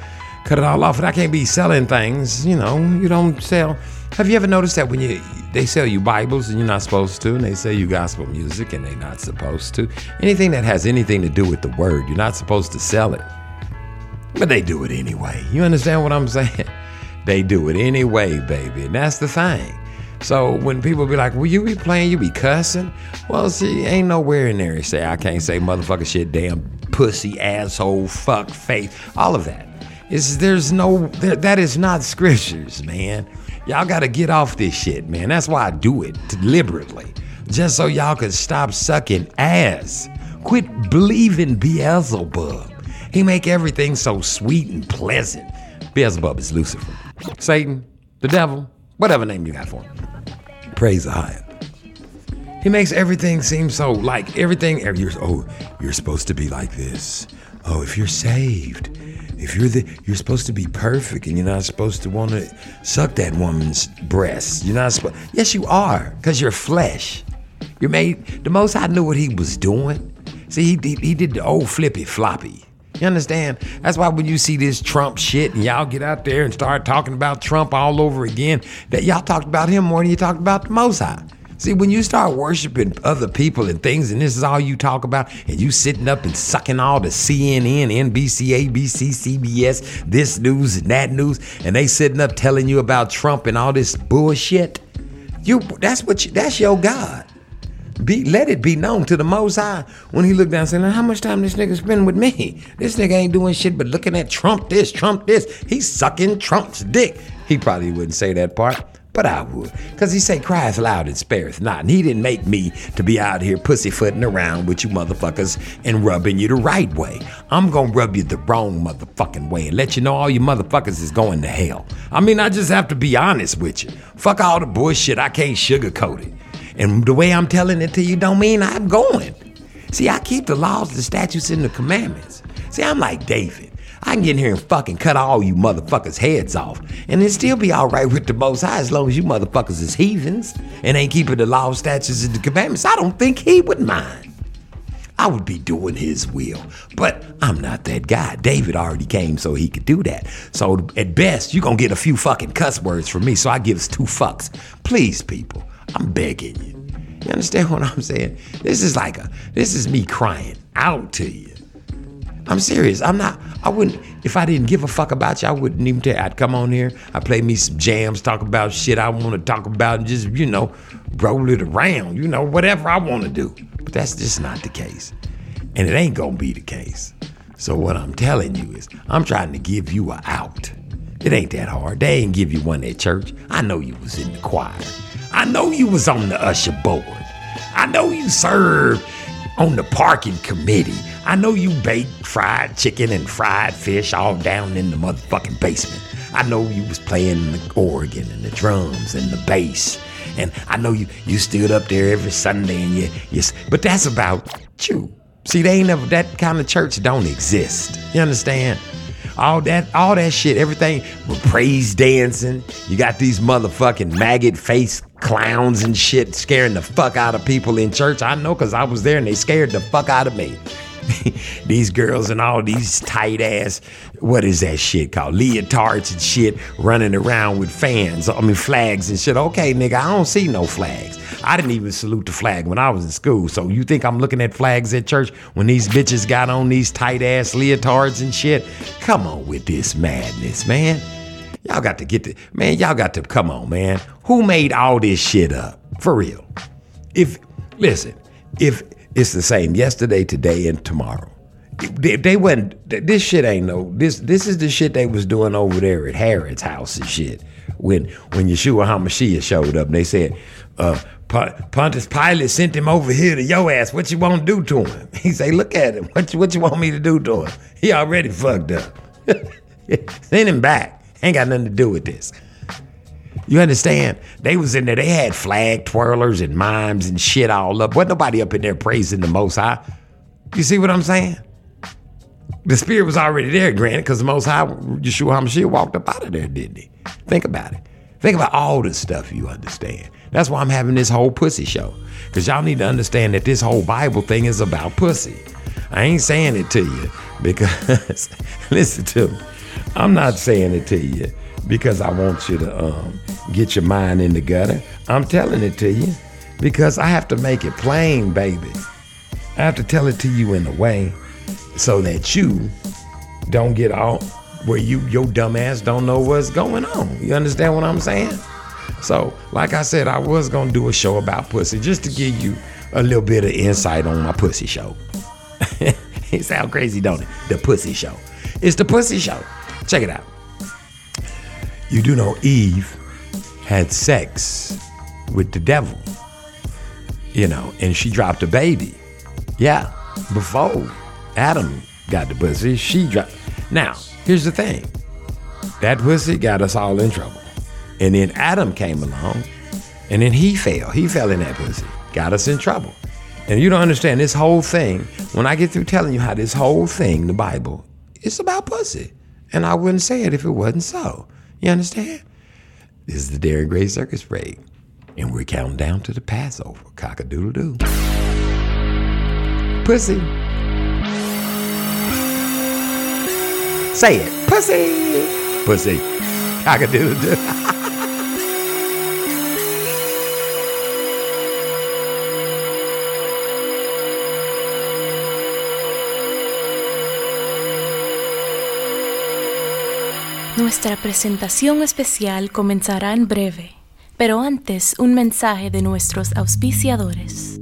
off. And I can't be selling things, you know, you don't sell. Have you ever noticed that when they sell you Bibles and you're not supposed to, and they sell you gospel music and they're not supposed to? Anything that has anything to do with the word, you're not supposed to sell it. But they do it anyway. You understand what I'm saying? They do it anyway, baby. And that's the thing. So when people be like, well, you be playing, you be cussing. Well, see, ain't nowhere in there. Say, I can't say motherfucker shit, damn pussy, asshole, fuck, face, all of that. That is not scriptures, man. Y'all got to get off this shit, man. That's why I do it deliberately. Just so y'all can stop sucking ass. Quit believing Beelzebub. He make everything so sweet and pleasant. Beelzebub is Lucifer. Satan, the devil, whatever name you got for him. Praise Ahayah. He makes everything seem so like everything. You're supposed to be like this. Oh, if you're saved, you're supposed to be perfect, and you're not supposed to want to suck that woman's breasts. You're not supposed. Yes, you are, because you're flesh. You're made. The Most High knew what he was doing. See, he did the old flippy floppy. You understand? That's why when you see this Trump shit and y'all get out there and start talking about Trump all over again, that y'all talked about him more than you talked about the Most High. See, when you start worshiping other people and things, and this is all you talk about, and you sitting up and sucking all the CNN, NBC, ABC, CBS, this news and that news, and they sitting up telling you about Trump and all this bullshit, that's your God. Let it be known to the Most High when he looked down and said, how much time this nigga spend with me? This nigga ain't doing shit but looking at Trump this. He's sucking Trump's dick. He probably wouldn't say that part, but I would. Because he say, crieth loud and spareth not. And he didn't make me to be out here pussyfooting around with you motherfuckers and rubbing you the right way. I'm going to rub you the wrong motherfucking way and let you know all you motherfuckers is going to hell. I mean, I just have to be honest with you. Fuck all the bullshit. I can't sugarcoat it. And the way I'm telling it to you don't mean I'm going. See, I keep the laws, the statutes, and the commandments. See, I'm like David. I can get in here and fucking cut all you motherfuckers' heads off. And it still be all right with the Most High as long as you motherfuckers is heathens and ain't keeping the laws, statutes, and the commandments. I don't think he would mind. I would be doing his will, but I'm not that guy. David already came so he could do that. So at best, you're going to get a few fucking cuss words from me, so I give us two fucks. Please, people. I'm begging you. You understand what I'm saying? This is me crying out to you. I'm serious. if I didn't give a fuck about you, I wouldn't even tell you. I'd come on here, I'd play me some jams, talk about shit I want to talk about and just, you know, roll it around, you know, whatever I want to do. But that's just not the case. And it ain't going to be the case. So what I'm telling you is I'm trying to give you an out. It ain't that hard. They ain't give you one at church. I know you was in the choir. I know you was on the usher board. I know you served on the parking committee. I know you baked fried chicken and fried fish all down in the motherfucking basement. I know you was playing the organ and the drums and the bass. And I know you stood up there every Sunday and but that's about you. See, they ain't never, that kind of church don't exist. You understand? All that shit, everything with praise dancing. You got these motherfucking maggot-faced clowns and shit scaring the fuck out of people in church. I know because I was there and they scared the fuck out of me. These girls and all these tight-ass, what is that shit called? Leotards and shit running around with flags and shit. Okay, nigga, I don't see no flags. I didn't even salute the flag when I was in school. So you think I'm looking at flags at church when these bitches got on these tight-ass leotards and shit? Come on with this madness, man. Y'all got to, come on, man. Who made all this shit up? For real. If it's the same yesterday, today, and tomorrow. If they went, this shit ain't no, this is the shit they was doing over there at Harrod's house and shit. when Yeshua HaMashiach showed up, and they said, Pontius Pilate sent him over here to your ass. What you want to do to him? He say, look at him. What you want me to do to him? He already fucked up. Send him back. Ain't got nothing to do with this. You understand? They was in there. They had flag twirlers and mimes and shit all up. Wasn't nobody up in there praising the Most High. You see what I'm saying? The spirit was already there, granted, because the Most High, Yeshua HaMashiach, walked up out of there, didn't he? Think about it. Think about all this stuff, you understand. That's why I'm having this whole pussy show. Because y'all need to understand that this whole Bible thing is about pussy. I ain't saying it to you because, listen to me, I'm not saying it to you because I want you to get your mind in the gutter. I'm telling it to you because I have to make it plain, baby. I have to tell it to you in a way so that you don't get out where your dumb ass don't know what's going on. You understand what I'm saying? So, like I said, I was going to do a show about pussy just to give you a little bit of insight on my pussy show. It sounds crazy, don't it? The pussy show. It's the pussy show. Check it out. You do know Eve had sex with the devil, you know, and she dropped a baby. Yeah, before Adam got the pussy, she dropped. Now, here's the thing. That pussy got us all in trouble. And then Adam came along, and then he fell. He fell in that pussy. Got us in trouble. And you don't understand this whole thing. When I get through telling you how this whole thing, the Bible, it's about pussy. And I wouldn't say it if it wasn't so. You understand? This is the Darren Gray Circus Parade, and we're counting down to the Passover. Cock-a-doodle-doo. Pussy. Say it. Pussy. Pussy. Cock-a-doodle-doo. Nuestra presentación especial comenzará en breve, pero antes un mensaje de nuestros auspiciadores.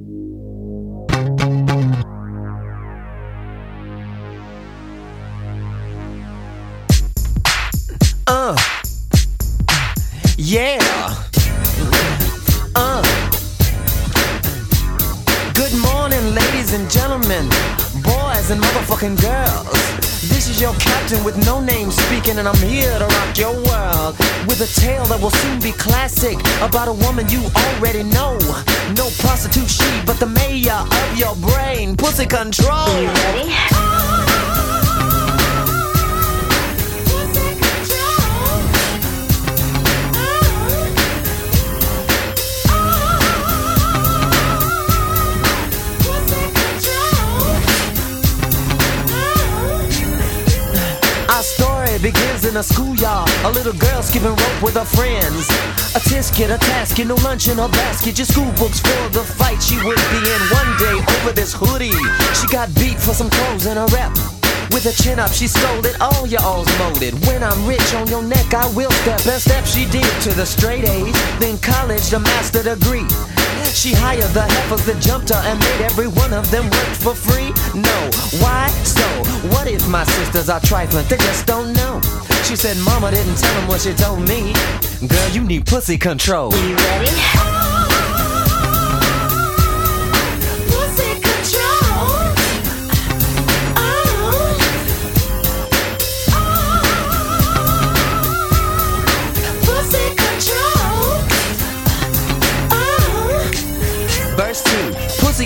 Good morning, ladies and gentlemen, boys and motherfucking girls. This is your captain with no name speaking, and I'm here to rock your world with a tale that will soon be classic about a woman you already know. No prostitute she, but the mayor of your brain, Pussy Control. Are you ready? Pussy Control. Our story begins in a schoolyard. A little girl skipping rope with her friends. A tisket, a tasket, no lunch in her basket. Just school books for the fight she would be in one day over this hoodie. She got beat for some clothes and a rep. With her chin up, she scolded, all your all's molded. When I'm rich on your neck, I will step. And step she did to the straight A's. Then college, the master degree. She hired the heifers that jumped her and made every one of them work for free. No, why? So, what if my sisters are trifling? They just don't know. She said mama didn't tell them what she told me. Girl, you need pussy control. You ready?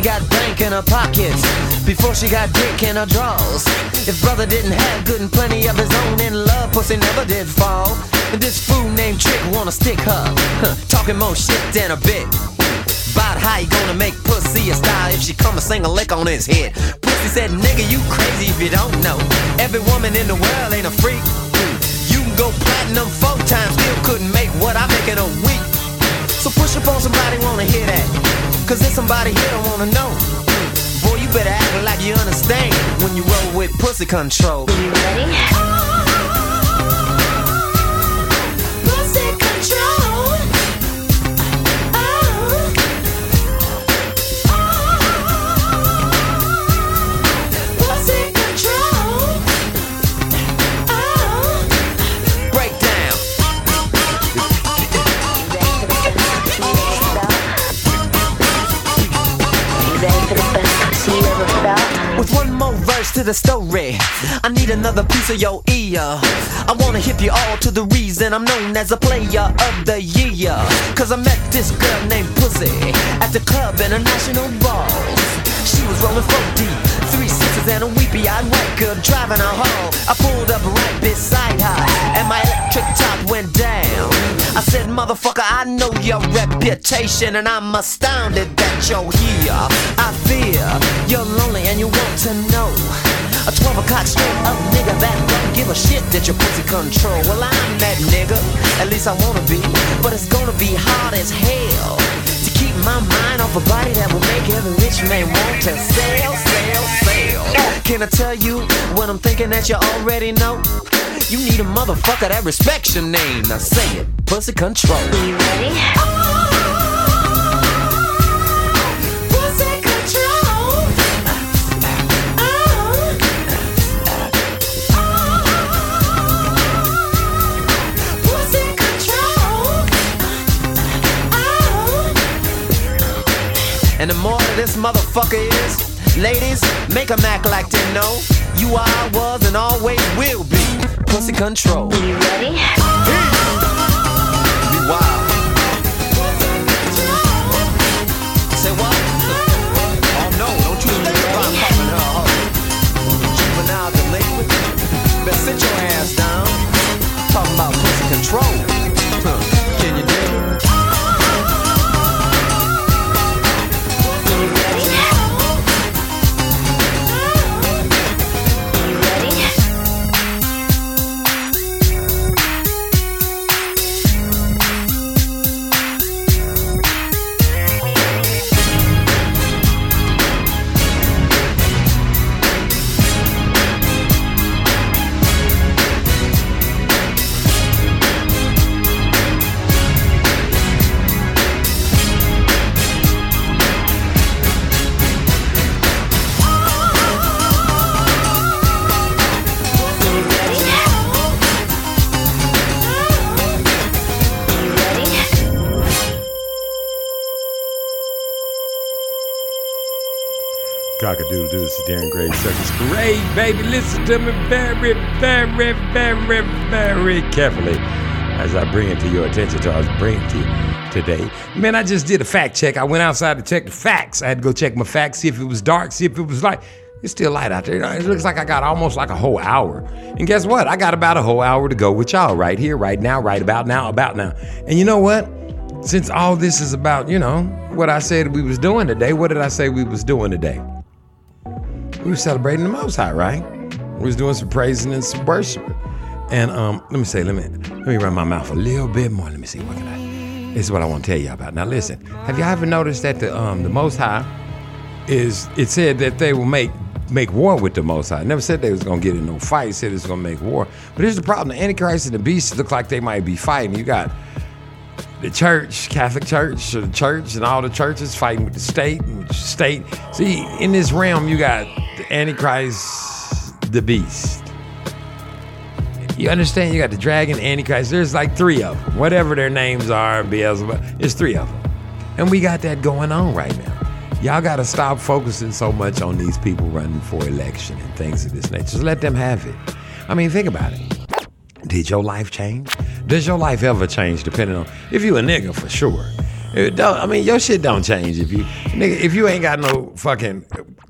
Got bank in her pockets before she got dick in her drawers. If brother didn't have good and plenty of his own in love, pussy never did fall. And this fool named Trick wanna stick her, talking more shit than a bit. About how you gonna make pussy a style if she come and sing a lick on his head. Pussy said, nigga, you crazy if you don't know. Every woman in the world ain't a freak. You can go platinum 4 times, still couldn't make what I make in a week. So push up on somebody wanna hear that. Cause there's somebody here don't wanna know. Boy, you better act like you understand when you roll with pussy control. You ready? Pussy control. Pussy control. Break down. today for the best pussy you ever felt. With one more verse to the story, I need another piece of your ear. I wanna hip you all to the reason I'm known as a player of the year. Cause I met this girl named Pussy at the club International Balls. She was rolling 4 deep, 3 6s and a weepy-eyed white girl driving her home. I pulled up right beside her, and my electric top went down. I said, motherfucker, I know your reputation, and I'm astounded that you're here. I fear you're lonely and you want to know. A 12 o'clock straight up nigga that don't give a shit that your pussy control. Well, I'm that nigga, at least I wanna be, but it's gonna be hard as hell to keep my mind off a body that will make every rich man want to sell, sell, sell. Can I tell you what I'm thinking that you already know? You need a motherfucker that respects your name. Now say it, Pussy Control. Are you ready? Oh, Pussy Control. And the more this motherfucker is, ladies, make them act like they know. You are, was, and always will be Pussy Control. Are you ready? You wild. Say what? Oh no, don't you think about popping her off. Juvenile delinquent. Better sit your ass down. Talking about Pussy Control. Can you dig it? Cock-a-doodle-doo, this is Darren Gray, Circus Parade, baby. Listen to me very, very, very, very carefully as I bring it to your attention, so I was bringing to you today. Man, I just did a fact check. I went outside to check the facts. I had to go check my facts, see if it was dark, see if it was light. It's still light out there. It looks like I got almost like a whole hour. And guess what? I got about a whole hour to go with y'all right here, right now, right about now. And you know what? Since all this is about, you know, what I said we was doing today, what did I say we was doing today? We were celebrating the Most High, right? We was doing some praising and some worship. And let me run my mouth a little bit more. Let me see, what can I? This is what I want to tell y'all about. Now listen, have y'all ever noticed that the Most High is? It said that they will make war with the Most High. It never said they was gonna get in no fight. It said it's gonna make war. But here's the problem: the Antichrist and the Beast look like they might be fighting. You got the church, Catholic Church, the church, and all the churches fighting with the state. And state. See, in this realm, you got the Antichrist, the Beast. You understand? You got the dragon, Antichrist. There's like 3 of them. Whatever their names are, Beelzebub, there's 3 of them. And we got that going on right now. Y'all got to stop focusing so much on these people running for election and things of this nature. Just let them have it. I mean, think about it. Did your life change? Does your life ever change depending on if you a nigga for sure? Your shit don't change if you nigga. If you ain't got no fucking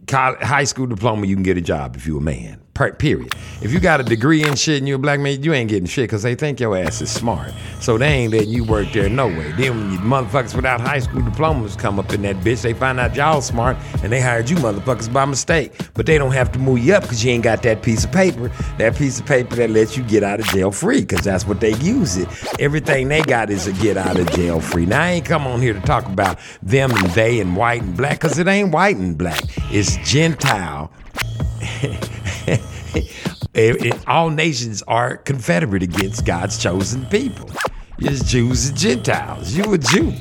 high school diploma, you can get a job if you a man. Period. If you got a degree in shit and you a black man, you ain't getting shit because they think your ass is smart. So they ain't letting you work there no way. Then when you motherfuckers without high school diplomas come up in that bitch, they find out y'all smart and they hired you motherfuckers by mistake. But they don't have to move you up because you ain't got that piece of paper. That piece of paper that lets you get out of jail free, because that's what they use it. Everything they got is a get out of jail free. Now I ain't come on here to talk about them and they and white and black, because it ain't white and black. It's Gentile. All nations are confederate against God's chosen people. It's Jews and Gentiles. You a Jew,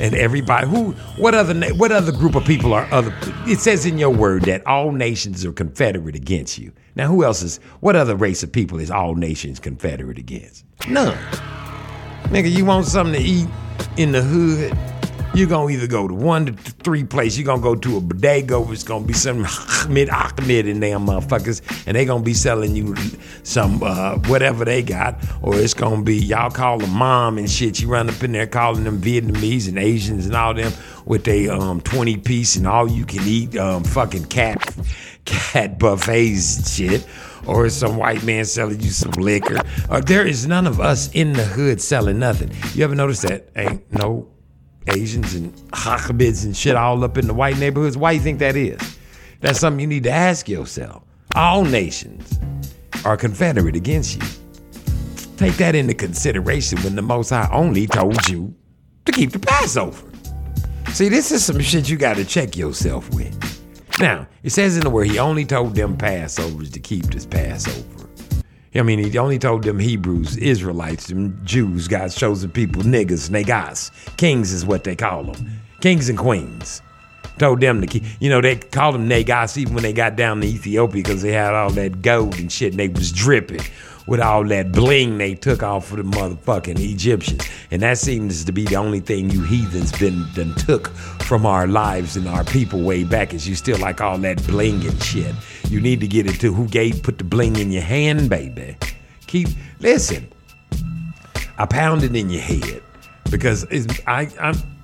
and everybody who. What other group of people are other? It says in your word that all nations are confederate against you. Now, who else is? What other race of people is all nations confederate against? None. Nigga, you want something to eat in the hood? You're going to either go to one to three place. You're going to go to a bodega. It's going to be some Ahmed Ahmed in them motherfuckers. And they going to be selling you some whatever they got. Or it's going to be, y'all call them mom and shit. You run up in there calling them Vietnamese and Asians and all them with they 20-piece and all you can eat fucking cat buffets and shit. Or some white man selling you some liquor. Or there is none of us in the hood selling nothing. You ever notice that? Ain't no Asians and Hachabids and shit all up in the white neighborhoods. Why you think that is? That's something you need to ask yourself. All nations are confederate against you. Take that into consideration when the Most High only told you to keep the Passover. See, this is some shit you got to check yourself with. Now, it says in the word, he only told them Passovers to keep this Passover. I mean, he only told them Hebrews, Israelites, them Jews, God's chosen people, niggas, negas. Kings is what they call them. Kings and queens. Told them to keep, you know, they called them negas even when they got down to Ethiopia because they had all that gold and shit and they was dripping with all that bling they took off of the motherfucking Egyptians. And that seems to be the only thing you heathens done took from our lives and our people way back is you still like all that bling and shit. You need to get it to who gave, put the bling in your hand, baby. Listen, I pound it in your head because I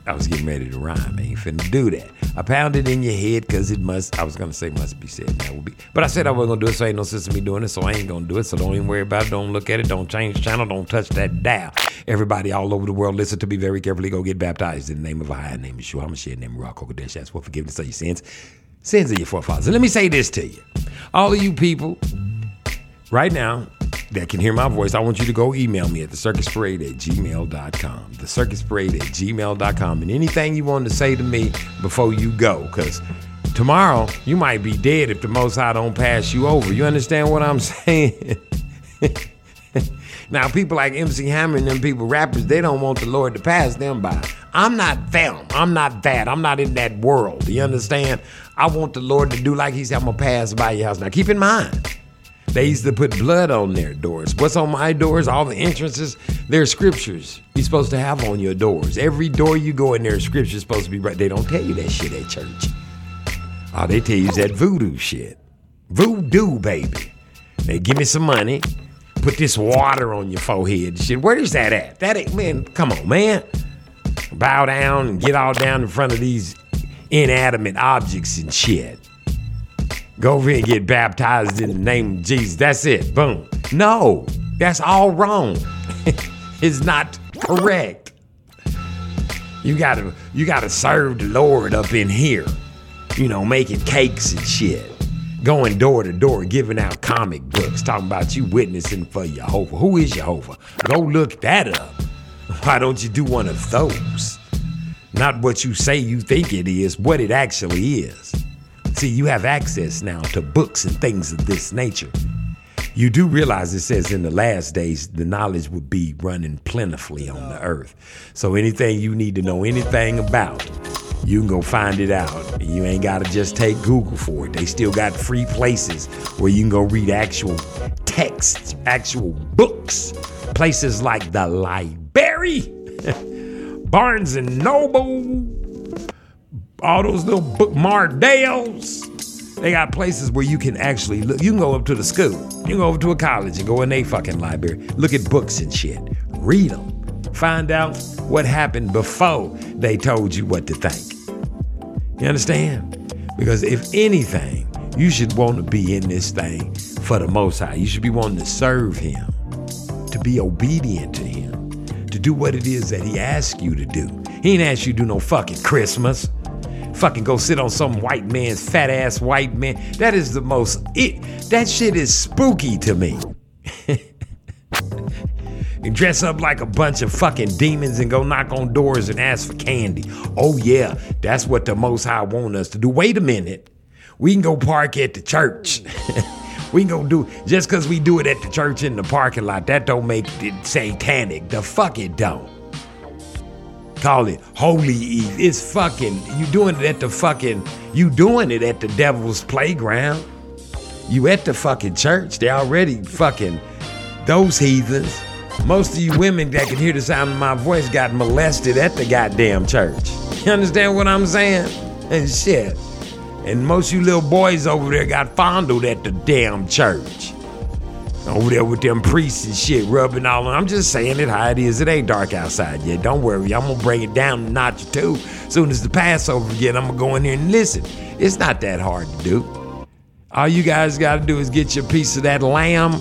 was getting ready to rhyme. I ain't finna do that. I pound it in your head because I was going to say must be said. That would be. But I said I wasn't going to do it, so ain't no sense in me doing it, so I ain't going to do it. So don't even worry about it. Don't look at it. Don't change channel. Don't touch that dial. Everybody all over the world, listen to me very carefully. Go get baptized in the name of Ahayah, name of Yeshua HaMashiach, name of Ruach HaKodesh. That's for forgiveness of your sins. Sins of your forefathers. And let me say this to you. All of you people, right now, that can hear my voice, I want you to go email me at thecircusparade@gmail.com. Thecircusparade@gmail.com. And anything you want to say to me before you go, because tomorrow you might be dead if the Most High don't pass you over. You understand what I'm saying? Now, people like MC Hammer and them people, rappers, they don't want the Lord to pass them by. I'm not them. I'm not that. I'm not in that world. Do you understand? I want the Lord to do like he said, I'm going to pass by your house. Now, keep in mind, they used to put blood on their doors. What's on my doors? All the entrances, they're scriptures you're supposed to have on your doors. Every door you go in, there scripture's supposed to be right. They don't tell you that shit at church. All they tell you is that voodoo shit. Voodoo, baby. They give me some money, put this water on your forehead and shit. Where is that at? That ain't, man, come on, man. Bow down and get all down in front of these inanimate objects and shit. Go over here and get baptized in the name of Jesus. That's it. Boom. No, that's all wrong. It's not correct. You gotta serve the Lord up in here. You know, making cakes and shit. Going door to door, giving out comic books, talking about you witnessing for Jehovah. Who is Jehovah? Go look that up. Why don't you do one of those? Not what you say you think it is, what it actually is. See, you have access now to books and things of this nature. You do realize it says in the last days, the knowledge would be running plentifully on the earth. So anything you need to know anything about, you can go find it out. You ain't got to just take Google for it. They still got free places where you can go read actual texts, actual books. Places like the library, Barnes and Noble, all those little bookmardales. They got places where you can actually look. You can go up to the school. You can go over to a college and go in their fucking library. Look at books and shit. Read them. Find out what happened before they told you what to think. You understand? Because if anything, you should want to be in this thing for the Most High. You should be wanting to serve him, to be obedient to him, to do what it is that he asks you to do. He ain't asked you to do no fucking Christmas. Fucking go sit on some white man's fat ass white man. That is the most, that shit is spooky to me. And dress up like a bunch of fucking demons and go knock on doors and ask for candy. Oh yeah, that's what the Most High want us to do. Wait a minute. We can go park at the church. We can go do, just cause we do it at the church in the parking lot, that don't make it satanic. The fuck it don't. Call it Holy Eve. It's fucking, you doing it at the devil's playground. You at the fucking church. They already fucking, those heathens. Most of you women that can hear the sound of my voice got molested at the goddamn church. You understand what I'm saying? And shit. And most of you little boys over there got fondled at the damn church. Over there with them priests and shit, rubbing all on. I'm just saying it how it is. It ain't dark outside yet. Don't worry. I'm going to bring it down a notch or two. As soon as the Passover gets, I'm going to go in here and listen. It's not that hard to do. All you guys got to do is get your piece of that lamb.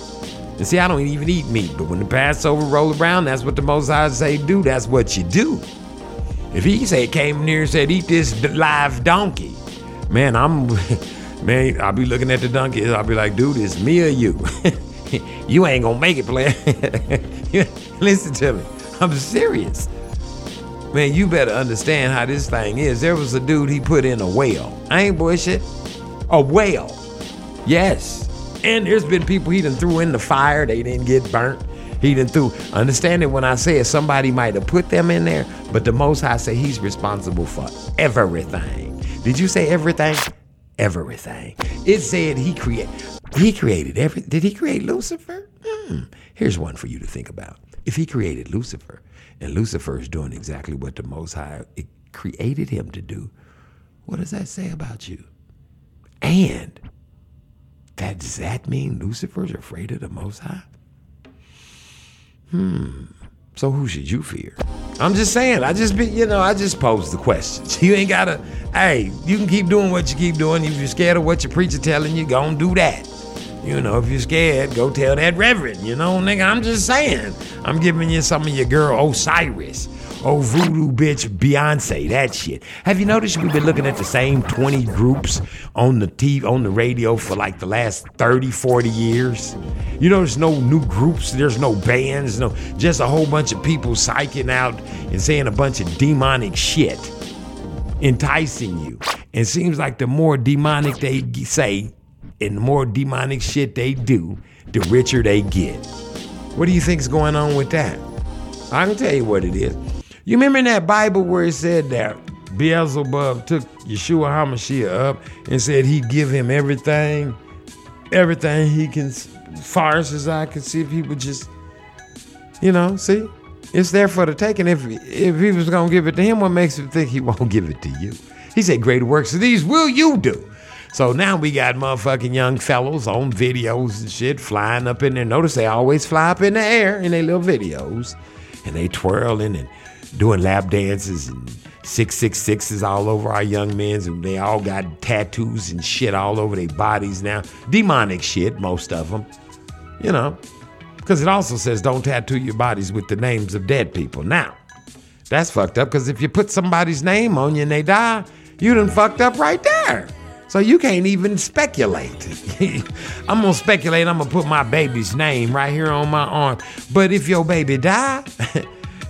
And see, I don't even eat meat. But when the Passover roll around, that's what the Most High say do. That's what you do. If he said came near and said, eat this live donkey. Man, I'll be looking at the donkey. I'll be like, dude, it's me or you. You ain't gonna make it, player. Listen to me. I'm serious. Man, you better understand how this thing is. There was a dude he put in a whale. I ain't bullshit. A whale. Yes. And there's been people he done threw in the fire. They didn't get burnt. He done threw. Understand it when I say it, somebody might have put them in there, but the Most High said he's responsible for everything. Did you say everything? Everything. It said he created everything. Did he create Lucifer? Here's one for you to think about. If he created Lucifer, and Lucifer is doing exactly what the Most High created him to do, what does that say about you? And does that mean Lucifer's afraid of the Most High? So who should you fear? I'm just saying, I just pose the questions. You ain't gotta, you can keep doing what you keep doing. If you're scared of what your preacher telling you, go and do that. You know, if you're scared, go tell that reverend, you know, nigga, I'm just saying. I'm giving you some of your girl Osiris, voodoo bitch Beyonce, that shit. Have you noticed we've been looking at the same 20 groups on the TV, on the radio for like the last 30, 40 years? You know, there's no new groups, there's no bands, no, just a whole bunch of people psyching out and saying a bunch of demonic shit, enticing you. And it seems like the more demonic they say, and the more demonic shit they do, the richer they get. What do you think's going on with that? I can tell you what it is. You remember in that Bible where it said that Beelzebub took Yeshua HaMashiach up and said he'd give him everything he can, as far as I can see, if he would just, you know, see? It's there for the taking. If he was going to give it to him, what makes him think he won't give it to you? He said, greater works of these will you do. So now we got motherfucking young fellows on videos and shit flying up in there. Notice they always fly up in the air in their little videos. And they twirling and doing lap dances and 666s all over our young men. And they all got tattoos and shit all over their bodies now. Demonic shit, most of them. You know, because it also says don't tattoo your bodies with the names of dead people. Now, that's fucked up because if you put somebody's name on you and they die, you done fucked up right there. So you can't even speculate. I'm going to speculate. I'm going to put my baby's name right here on my arm. But if your baby die,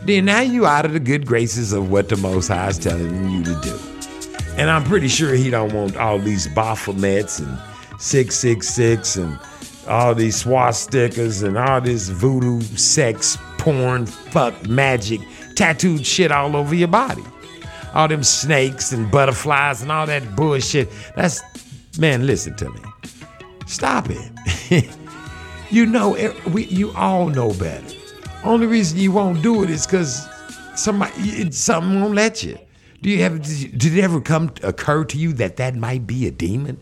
then now you out of the good graces of what the Most High is telling you to do. And I'm pretty sure he don't want all these Baphomets and 666 and all these swastikas and all this voodoo, sex, porn, fuck, magic, tattooed shit all over your body. All them snakes and butterflies and all that bullshit. That's, man, listen to me. Stop it. You all know better. Only reason you won't do it is because something won't let you. Did it ever occur to you that might be a demon?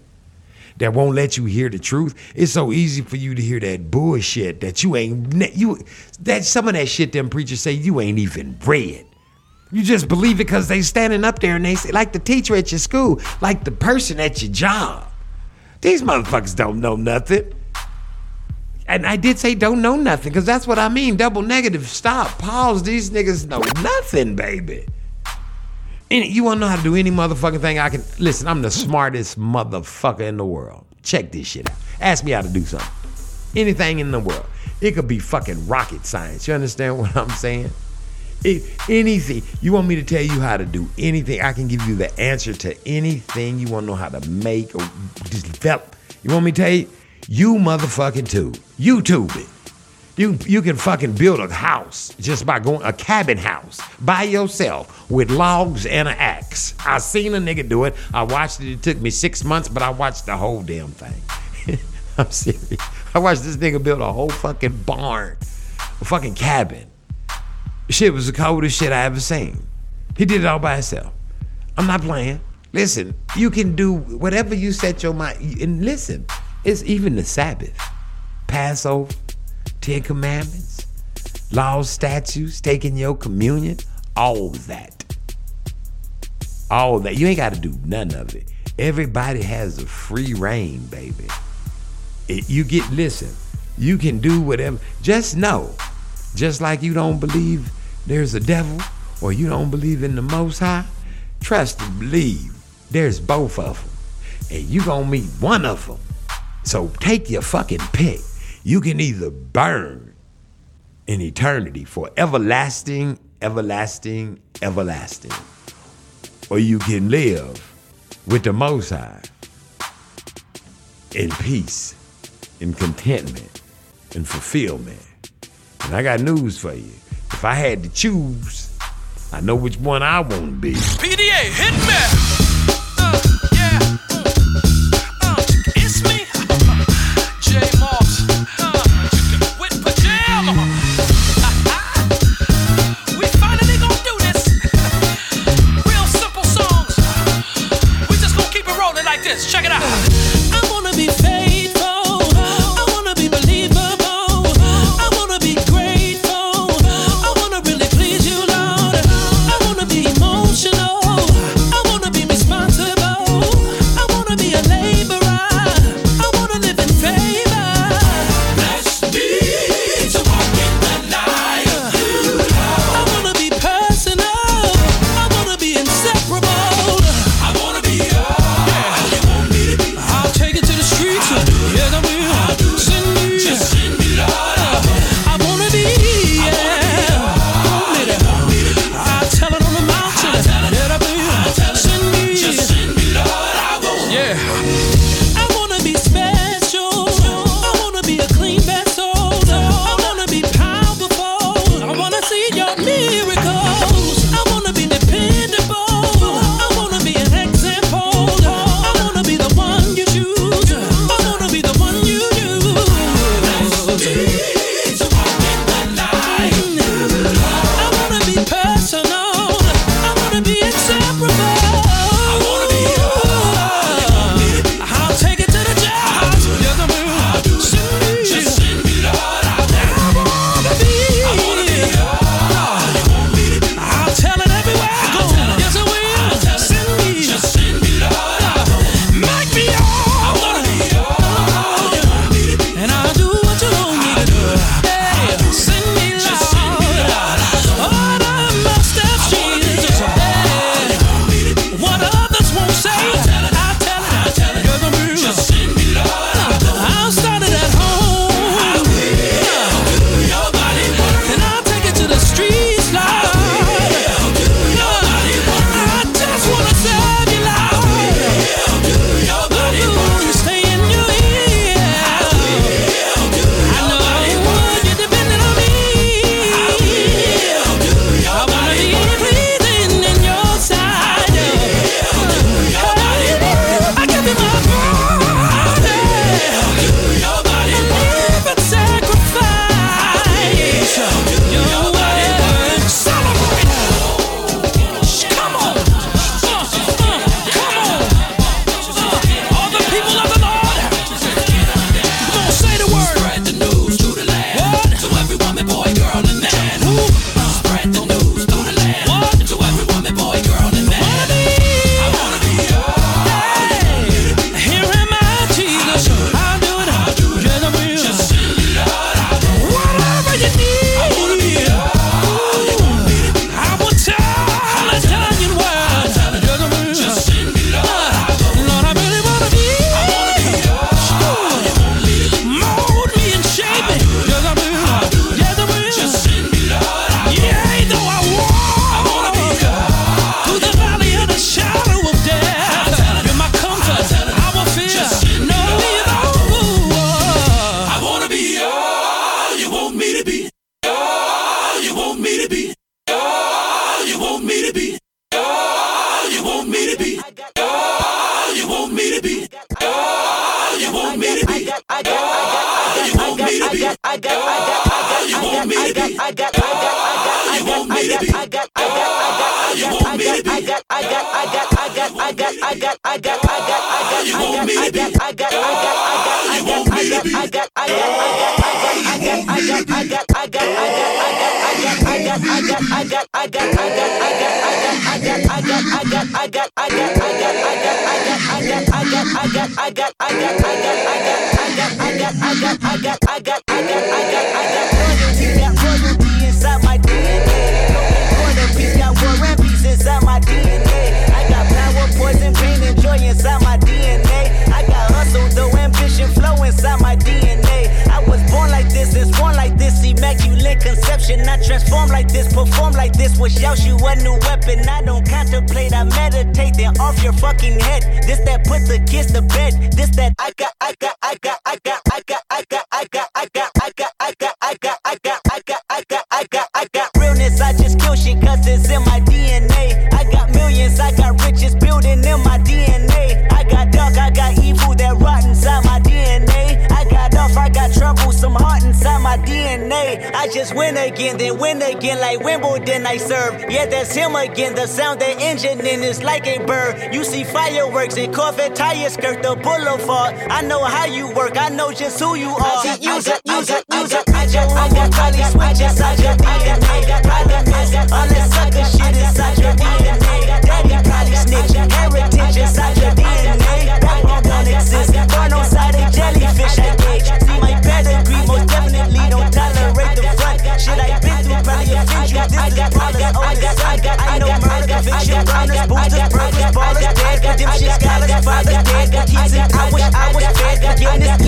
That won't let you hear the truth. It's so easy for you to hear that bullshit that some of that shit them preachers say you ain't even read. You just believe it because they standing up there and they say, like the teacher at your school, like the person at your job. These motherfuckers don't know nothing. And I did say don't know nothing because that's what I mean. Double negative, stop, pause. These niggas know nothing, baby. You want to know how to do any motherfucking thing I can. Listen, I'm the smartest motherfucker in the world. Check this shit out. Ask me how to do something. Anything in the world. It could be fucking rocket science. You understand what I'm saying? Anything. You want me to tell you how to do anything? I can give you the answer to anything you want to know how to make or develop. You want me to tell you? You motherfucking too. YouTube it. You can fucking build a house just by going, a cabin house by yourself with logs and an axe. I seen a nigga do it. I watched it. It took me 6 months, but I watched the whole damn thing. I'm serious. I watched this nigga build a whole fucking barn, a fucking cabin. Shit was the coldest shit I ever seen. He did it all by himself. I'm not playing. Listen, you can do whatever you set your mind. And listen, it's even the Sabbath, Passover, 10 Commandments, laws, statutes, taking your communion, all of that. All of that. You ain't got to do none of it. Everybody has a free reign, baby. Listen, you can do whatever. Just know, just like you don't believe there's a devil or you don't believe in the Most High, trust and believe there's both of them. And you gonna meet one of them. So take your fucking pick. You can either burn in eternity for everlasting, everlasting, everlasting, or you can live with the Most High in peace, in contentment, in fulfillment. And I got news for you. If I had to choose, I know which one I want to be. PDA, hit me! Yeah. It's me. J Moss. You can wet pajama. We finally gonna do this. Real simple songs. We just gonna keep it rolling like this. Check it out. I wanna be faithful. I wanna be believable. I wanna be grateful. I wanna really please you, Lord. I wanna be emotional. I wanna be responsible. I wanna be a laborer. I wanna live in favor. Blessed be to walk in the light of you, Lord. I wanna be personal. I wanna be inseparable. I wanna be all you want me to be. I transform like this, perform like this. Was Yoshua a new weapon? I don't contemplate, I meditate. Then off your fucking head. This that put the kids to bed. This that I got realness. I just kill shit 'cause it's in my DNA. I got millions, I got riches building in my DNA. I got dark, I got evil that rot inside my DNA. I got off, I got trouble, some heart inside my DNA. I just win again, then win again, like Wimbledon I serve. Yeah, that's him again, the sound the engine in is like a bird. You see fireworks and Corvette tires skirt the boulevard. I know how you work, I know just who you are. I got, I got all these switches, I got, all that sucker shit inside your DNA. Daddy probably snitching, heritage inside your DNA. That one don't exist, burn on side a jellyfish I gauge. See my pedigree, most definitely don't tolerate the front. Shit I been through, probably offend you, this is Paula's oldest son. I know murder, conviction, browners, boosters, burglars, ballers, dead, redemption, scholars, fathers, dead, kids, and I was fed, forgiveness,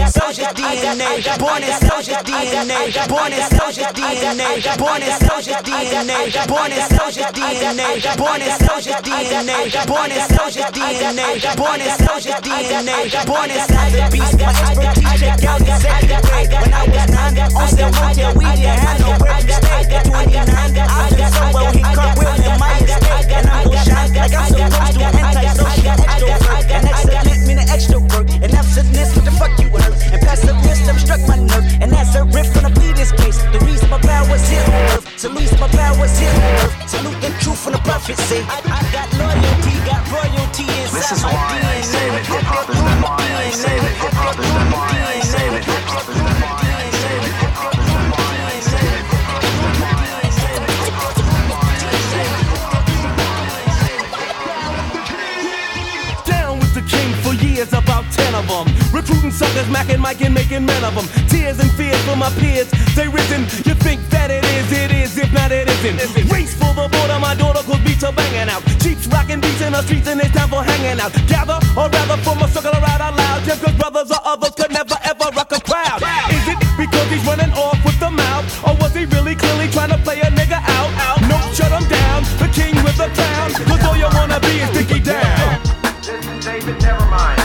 yeah, soldier's DNA. Born in soldier's DNA, born in soldier's DNA, born in soldier's DNA, born in soldier's DNA, born in soldier's DNA, born in soldier's DNA, born in soldier's DNA, born inside the beast. My expertise checked out in second grade. When I was 9, on still work, yeah, we didn't have no break. Stayed at 29, I've been so well, he caught will in my estate. And I'm gon' shine like I'm supposed to, anti-social extrovert. And excellent meaning extrovert, and absentness, what the fuck you hurt? And passiveness never struck my nerve, and that's a riff from the bleeding case. The reason my power's here on earth, to lose my power's here on earth. Salute the truth from the prophecy. I got loyalty, got royalty inside my DNA. This is why I ain't saving hip-hop is the mine, I ain't saving hip-hop is the mine, I ain't saving hip-hop is the mine. About 10 of them, recruiting suckers, macking Mike and making men of them. Tears and fears for my peers, they risen. You think that it is, if not it isn't. Race for the border, my daughter cause beats are banging out. Cheeks rocking beats in the streets and it's time for hanging out. Gather, or rather form a circle around out loud. Just cause brothers or others could never ever rock a crowd. Is it because he's running off with the mouth? Or was he really clearly trying to play a nigga out? No, shut him down, the king with the crown. Cause all you wanna be is Dickie Down. This is David, never mind.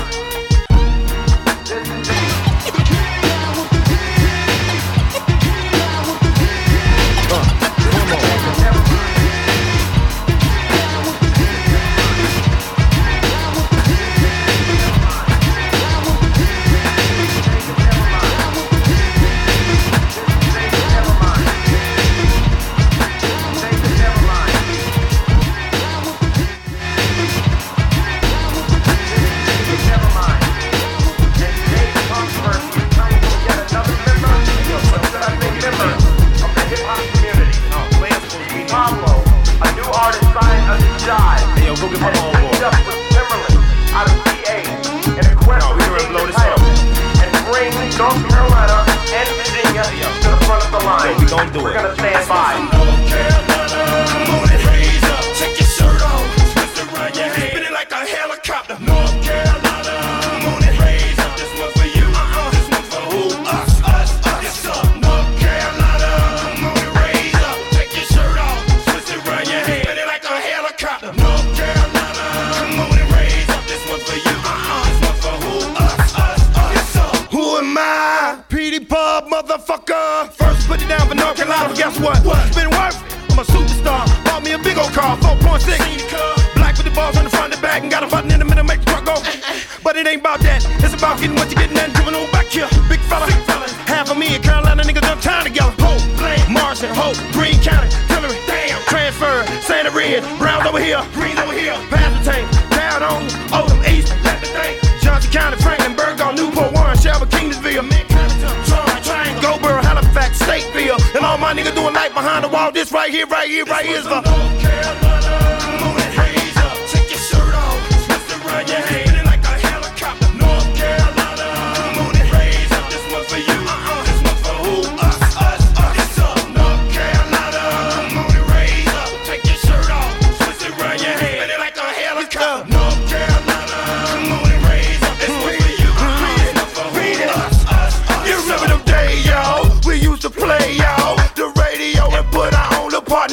Green County, Hillary, damn, transfer, San and the red. Brown over here, green over here. Pass the tank, down on Oldham East. Let the tank. Johnson County, Franklinburg, on Newport, Warren, Shelby, Kingsville, Midtown, Triangle, Goldboro, Halifax, Stateville. And all my niggas doing night behind the wall. This right here, right here, right here is the North Carolina. Moon and haze up. Take your shirt off. Twist around your head.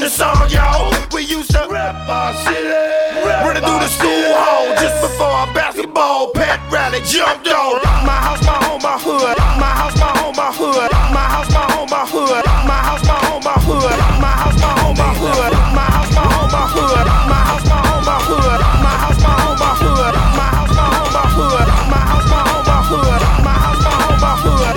Song, y'all. We used to rap our city, running through the school hall just before our basketball pet rally jumped on. My house, my home, my hood. My house, my home, my hood. My house, my home, my hood. My house, my home, my hood. My house, my home, my hood. My house, my home, my hood. My house, my home, my hood. My house, my home, my hood. My house, my home, my hood. My house, my home, my hood. My house, my home, my hood. My house, my home, my hood. My house, my home, my hood. My house, my home, my hood.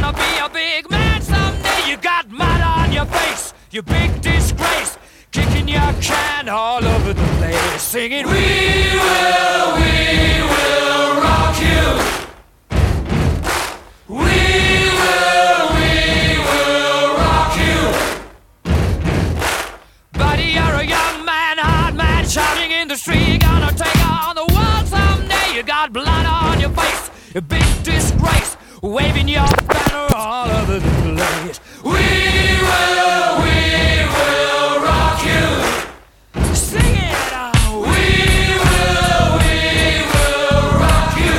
gonna be a big man someday. You got mud on your face, you big disgrace, kicking your can all over the place, singing we will rock you. We will rock you. Buddy, you're a young man, hard man, shouting in the street, gonna take on the world someday. You got blood on your face, a big disgrace, waving your banner all over the place. We will rock you. Sing it out. We will rock you.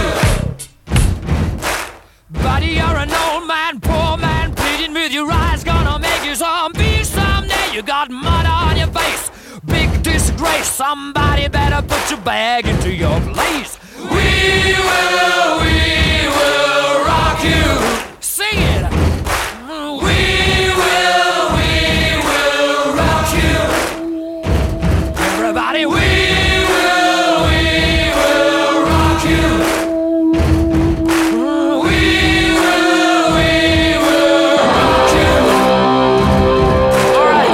Buddy, you're an old man, poor man, pleading with your eyes, gonna make you zombie someday. You got mud on your face, big disgrace. Somebody better put your bag into your place. We will rock you. Sing it. We will rock you. Everybody, we will rock you. We will rock you. All right.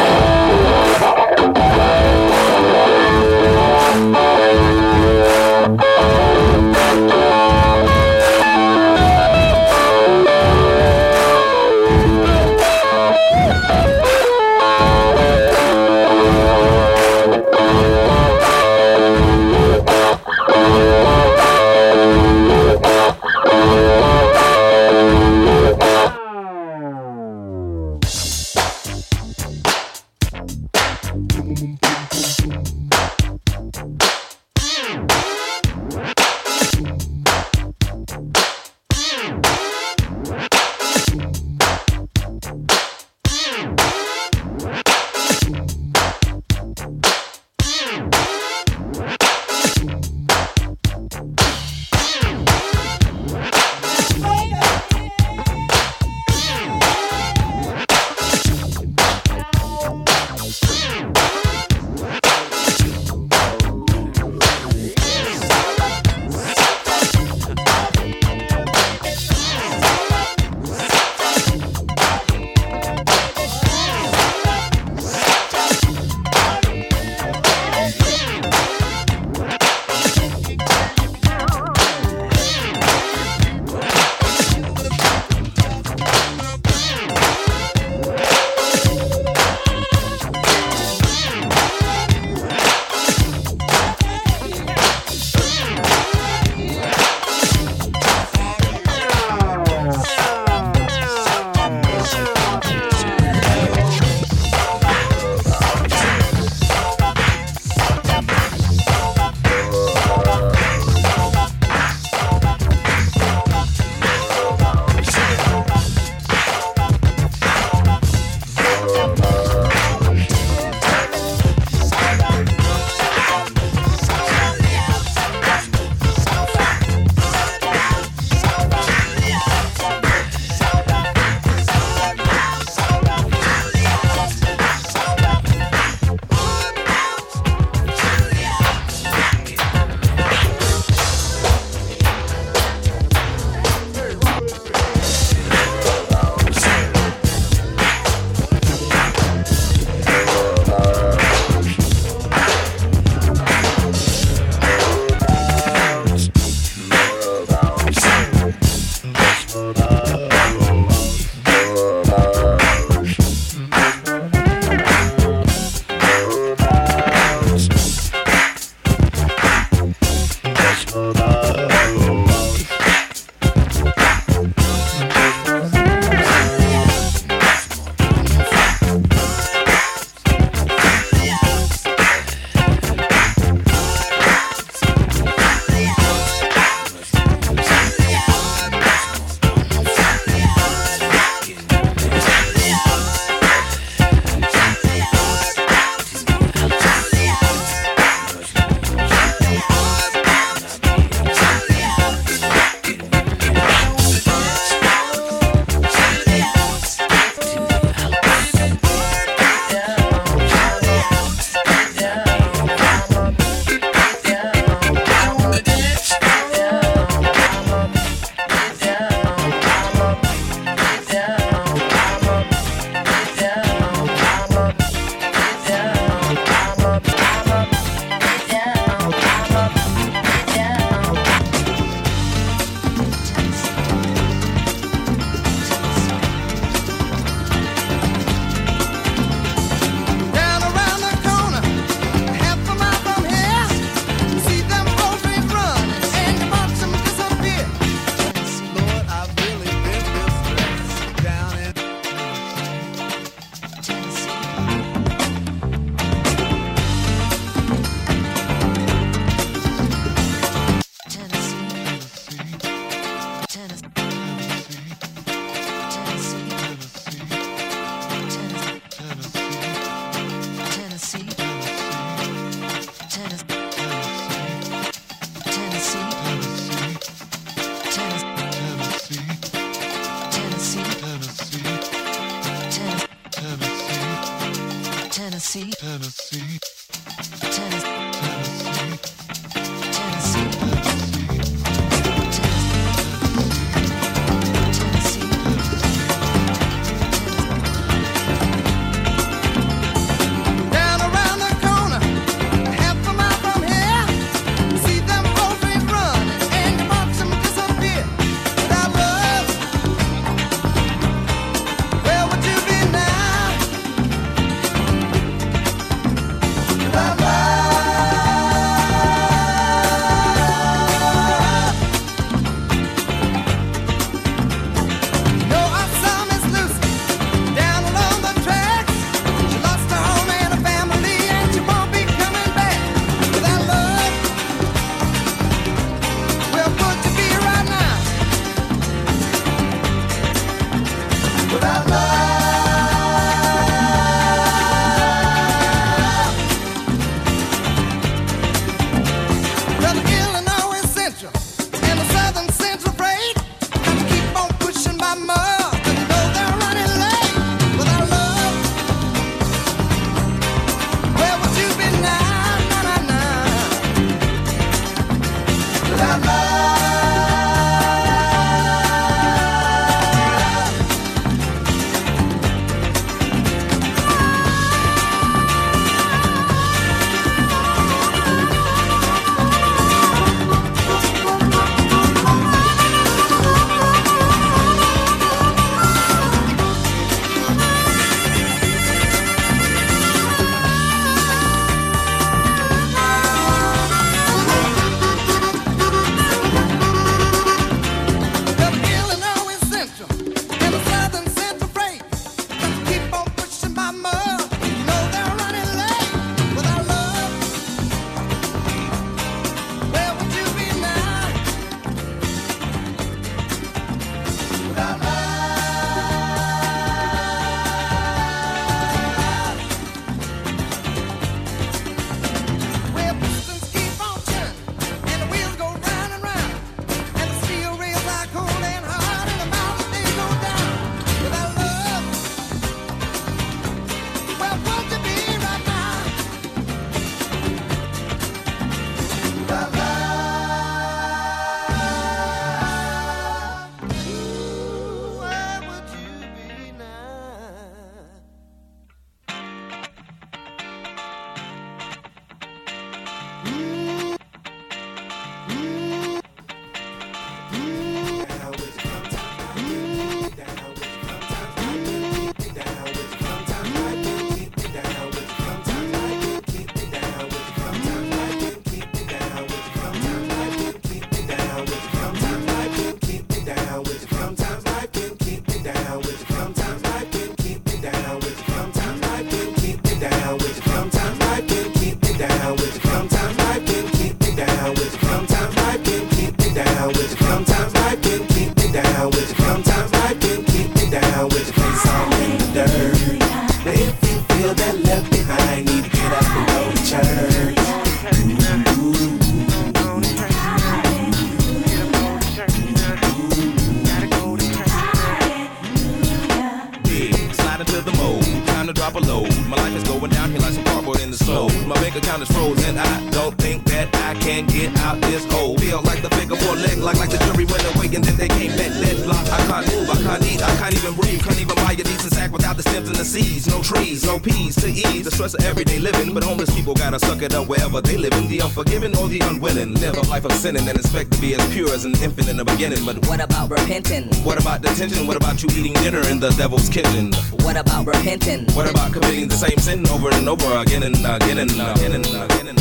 And expect to be as pure as an infant in the beginning. But what about repenting? What about detention? What about you eating dinner in the devil's kitchen? What about repenting? What about committing the same sin over and over again and again and again and again and again?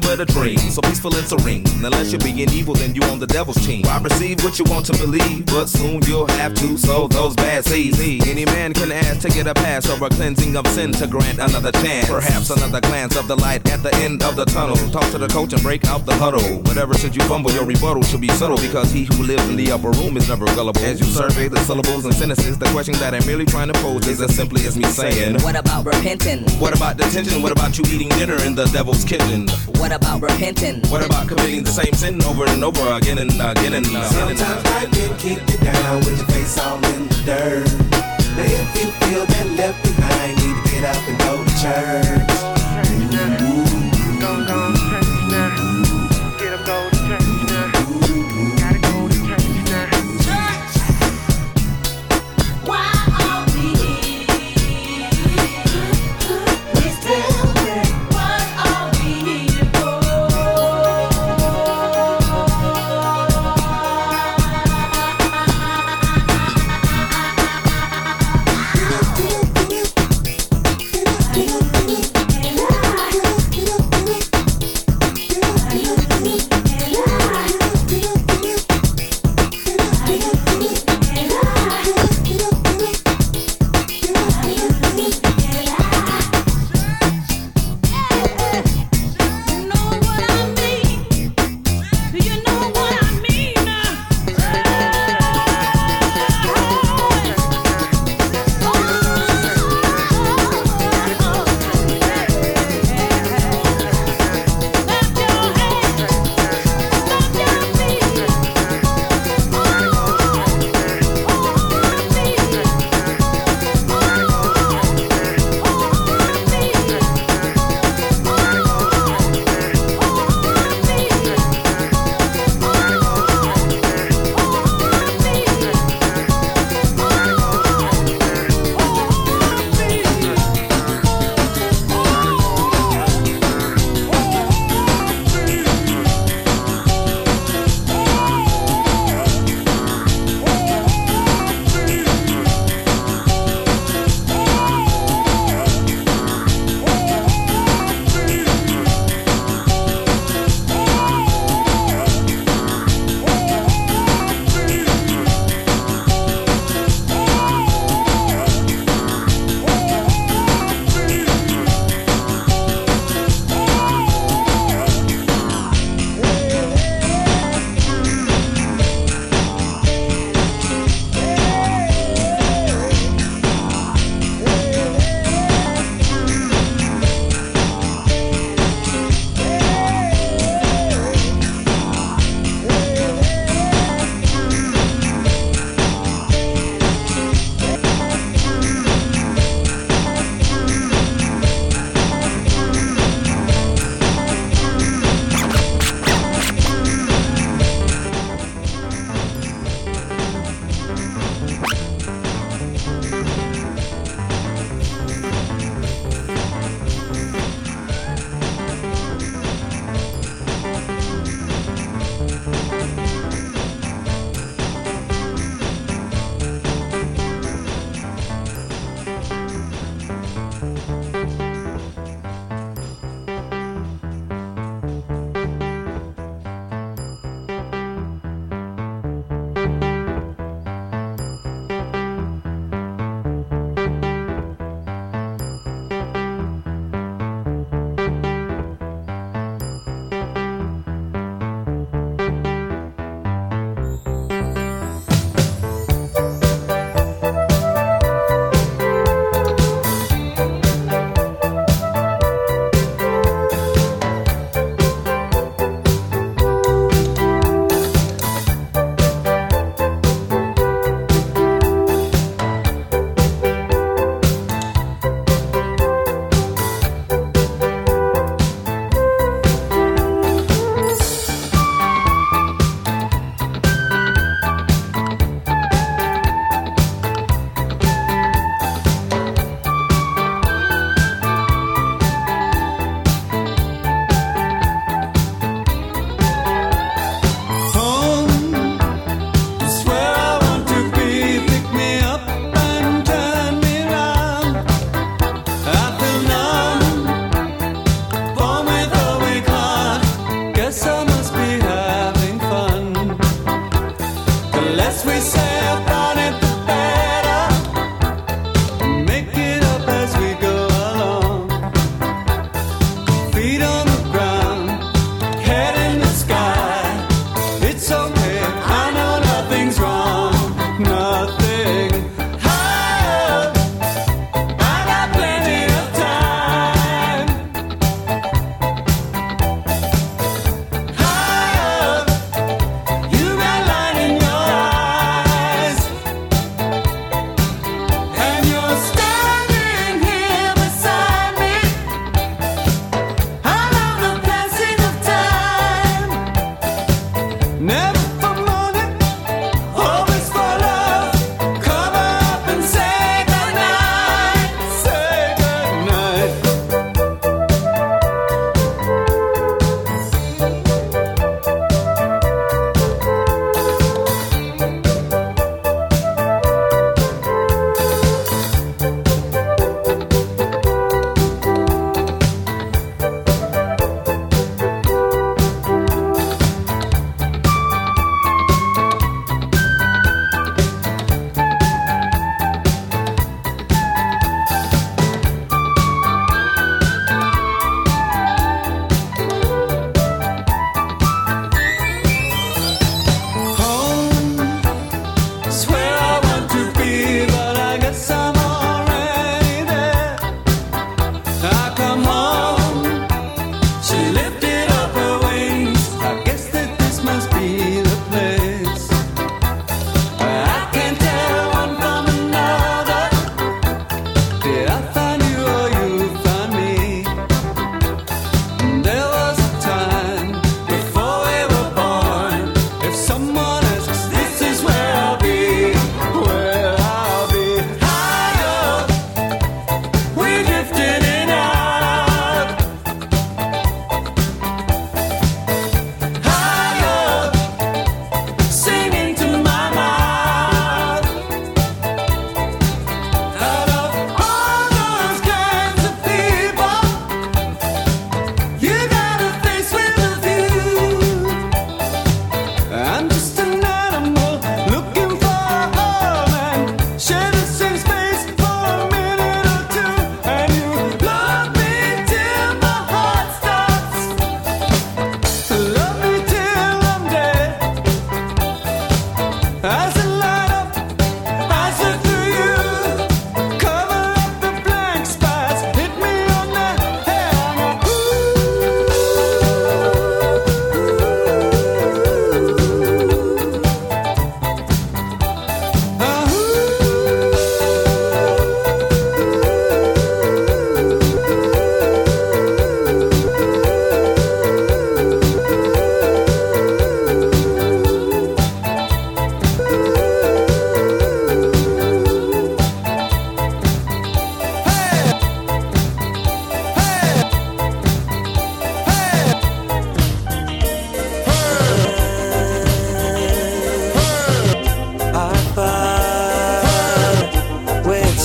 But a dream, so peaceful and serene. Unless you're being evil, then you on the devil's team. I receive what you want to believe, but soon you'll have to sow those bad seeds. Any man can ask to get a pass or a cleansing of sin to grant another chance. Perhaps another glance of the light at the end of the tunnel. Talk to the coach and break out the huddle. Whatever should you fumble, your rebuttal should be subtle, because he who lives in the upper room is never gullible. As you survey the syllables and sentences, the question that I'm merely trying to pose is as simply as me saying, what about repenting? What about detention? What about you eating dinner in the devil's kitchen? What about repenting? What about committing the same sin over and over again and again and again? Sometimes I get kicked down with your face all in the dirt. Now if you feel that left behind, you need to get up and go to church. Go, go to church now. Get up, go to church now. Gotta go to church now. Church! Why are we here? It's building. What are we here for?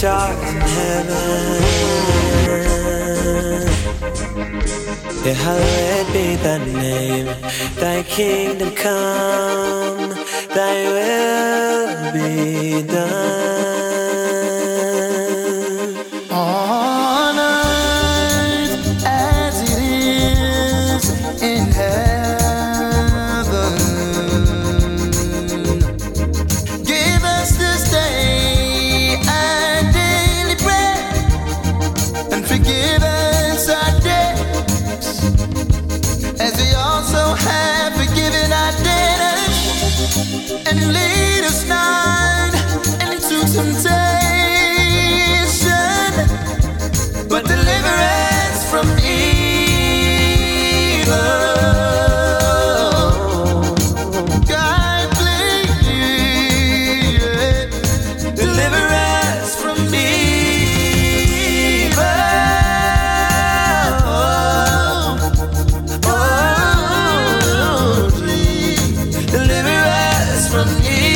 dark heaven. Yeah, hallowed be thy name. Thy kingdom come, thy will be done on earth as it is in heaven. And lead us not into temptation, but deliver us from evil. God, please deliver us from evil. Oh, please deliver us from evil.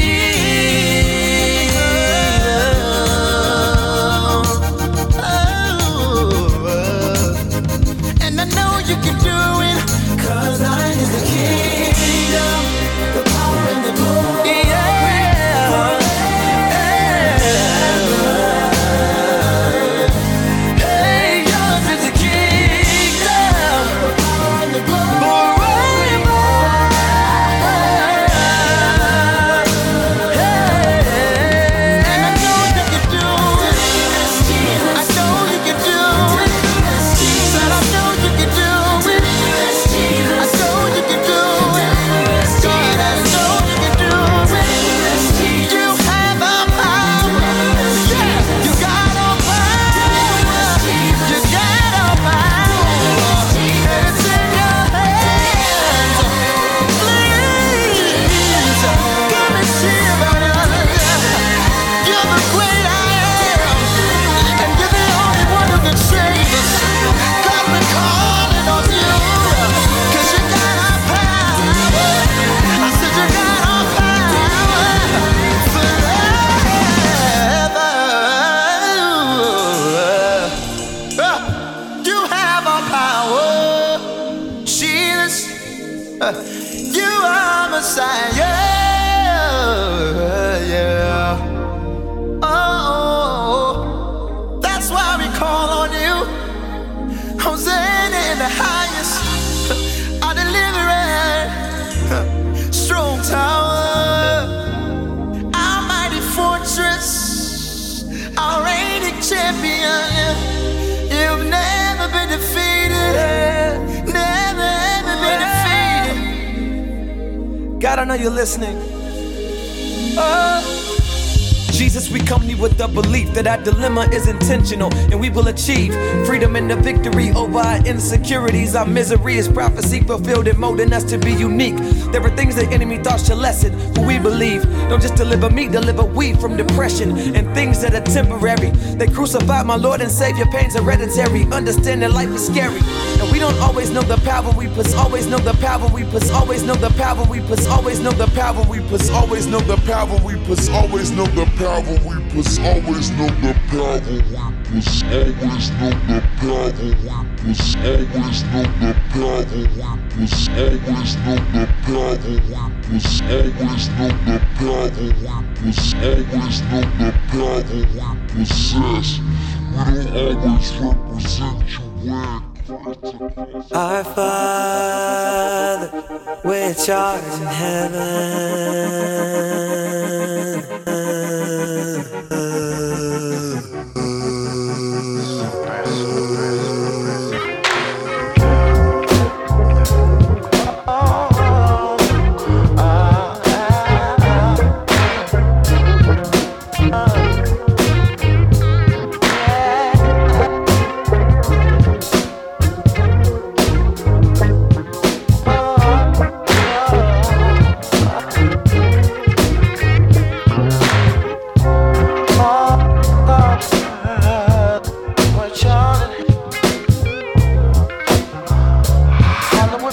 God, I know you're listening. Jesus, we come to you with the belief that our dilemma is intentional and we will achieve freedom and the victory over our insecurities. Our misery is prophecy fulfilled and molding us to be unique. There are things the enemy thought should lessen who we believe. Don't just deliver me, deliver we from depression and things that are temporary. They crucified my Lord and Savior, pain's hereditary. Understanding life is scary. And we don't always know the power we push, always know the power we push, always know the power we push, always know the power we push, always know the power we push, always know the power. Always know the power we push, always know the power we push, always know the power we push, always know the power we push, always know the power we push, always know the power we possess. We don't always represent your way. Our Father, which art in heaven,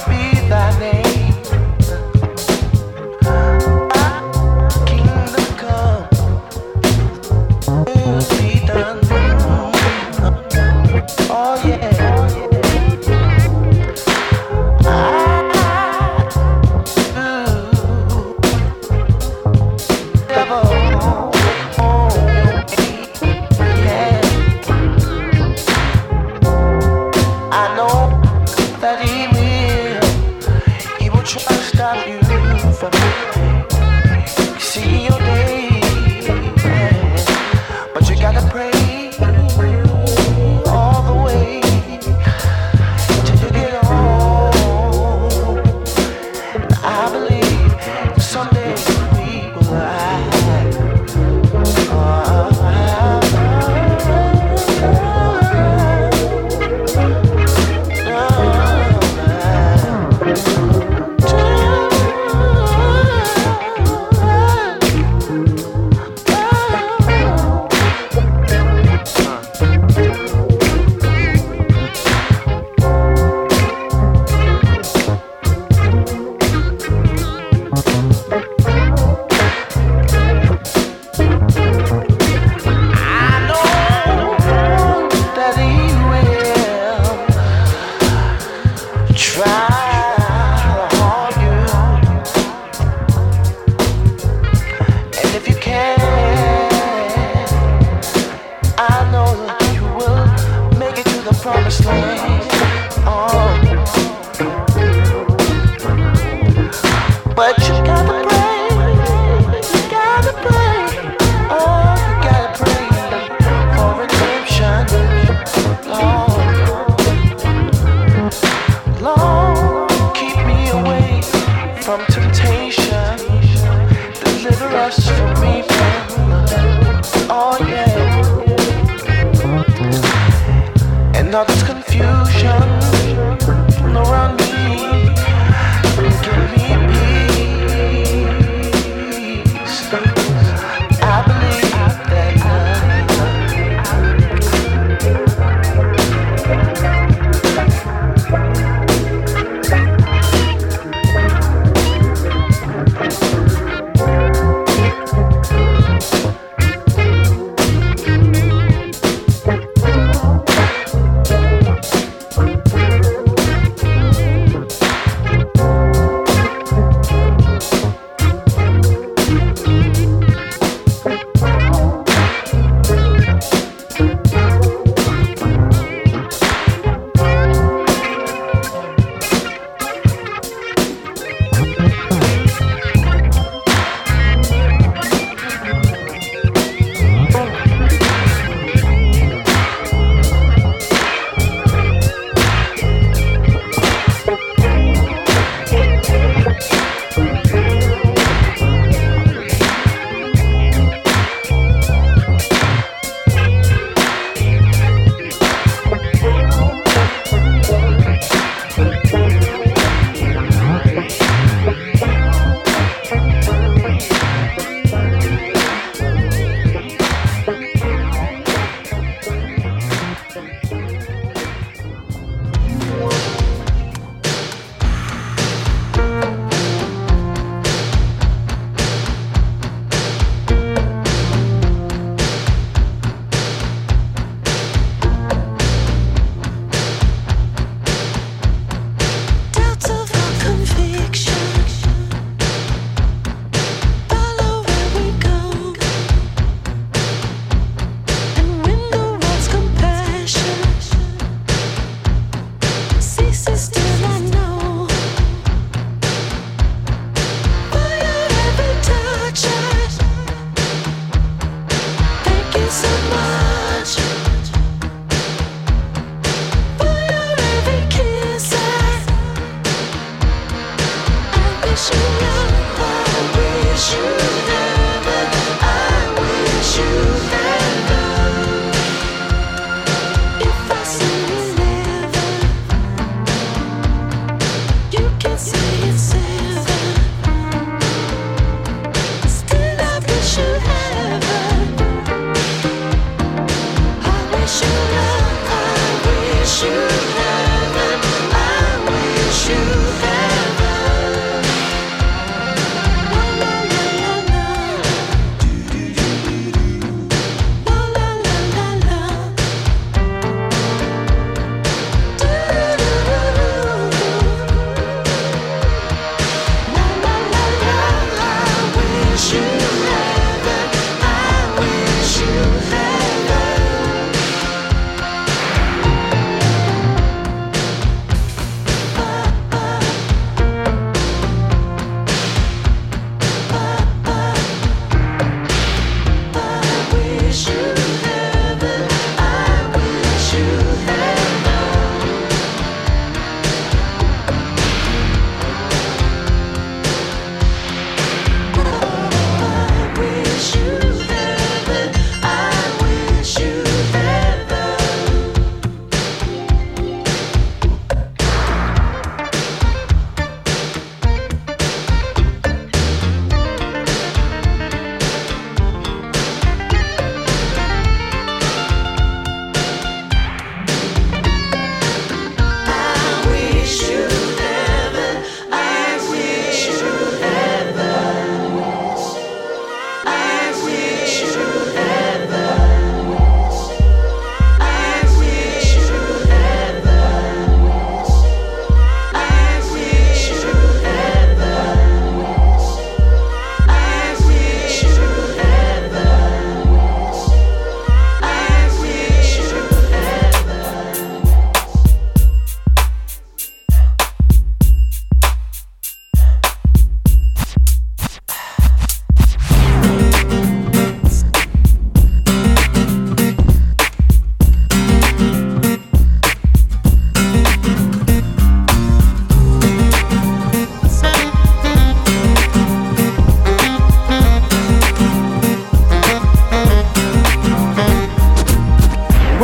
be done. And all this confusion around me, give me peace. I believe that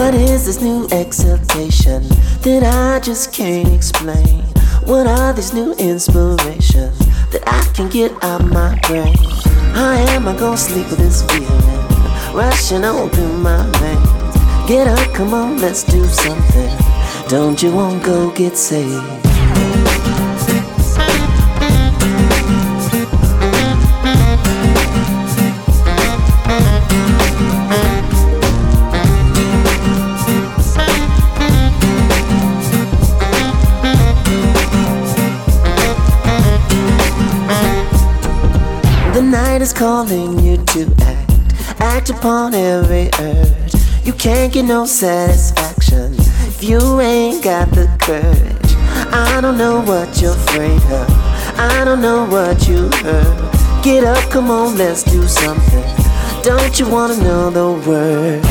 What is this new exaltation that I just can't explain? What are these new inspirations that I can get out my brain? How am I gonna sleep with this feeling rushing on through my veins? Get up, come on, let's do something. Don't you want to go get saved? Is calling you to act upon every urge. You can't get no satisfaction if you ain't got the courage. I don't know what you're afraid of, I don't know what you heard. Get up, come on, let's do something. Don't you wanna know the word?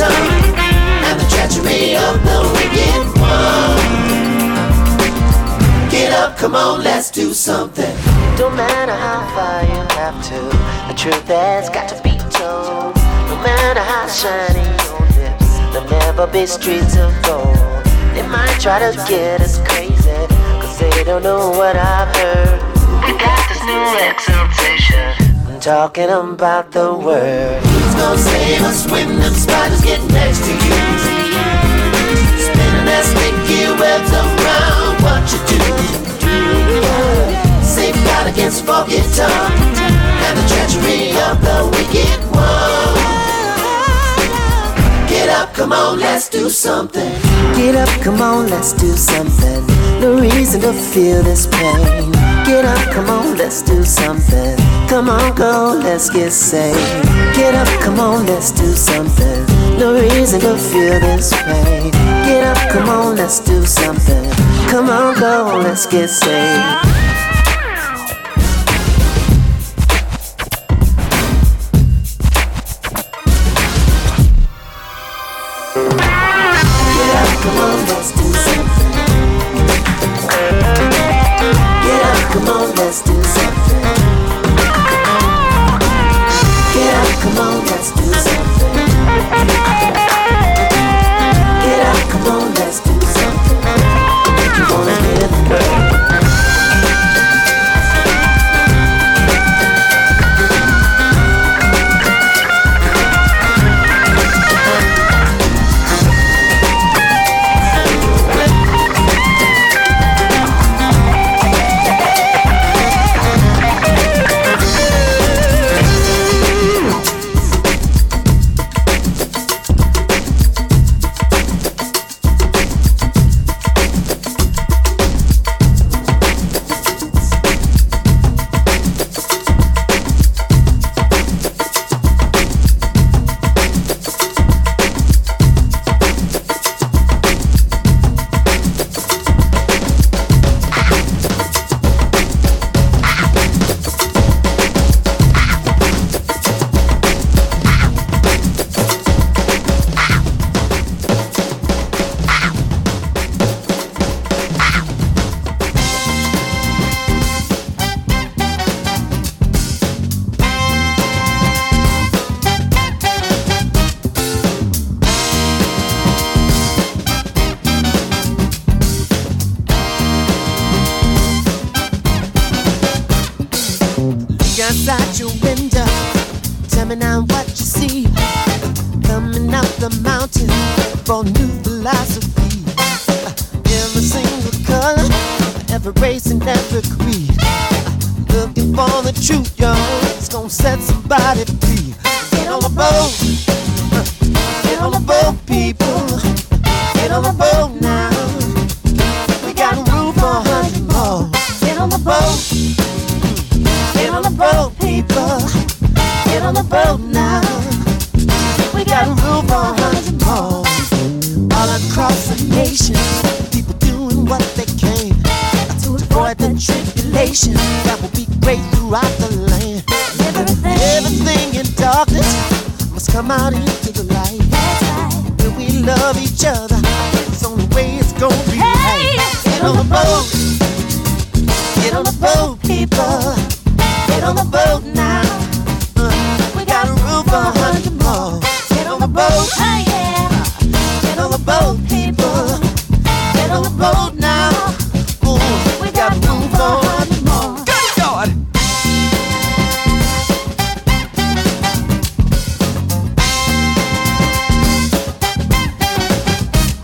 And the treachery of the wicked one. Get up, come on, let's do something. Don't matter how far you have to, the truth has got to be told. No matter how shiny your lips, there'll never be streets of gold. They might try to get us crazy, cause they don't know what I've heard. We got this new exaltation, talking about the word. Who's gonna save us when them spiders get next to you? Spinning that sticky webs around what you do. Safeguard against forked tongue and the treachery of the wicked one. Get up, come on, let's do something. Get up, come on, let's do something. No reason to feel this pain. Get up, come on, let's do something. Come on, go, let's get saved. Get up, come on, let's do something. No reason to feel this pain. Get up, come on, let's do something. Come on, go, let's get saved. Get up, come on, let's do something. Get up, come on, let's do something. Get up, come on, let's do something. Get up, come on, let's do something. If you wanna live in the world. That will be great throughout the land. everything. Everything in darkness must come out into the light. That's right. When we love each other, it's the only way it's gonna be right. Get on the boat. Get on the boat, people. Get on the boat now. We got a room for 100 more. Get on the boat. Oh, yeah. Get on the boat, people. Get on the boat now. Ooh, we got room for 100 more. Good God!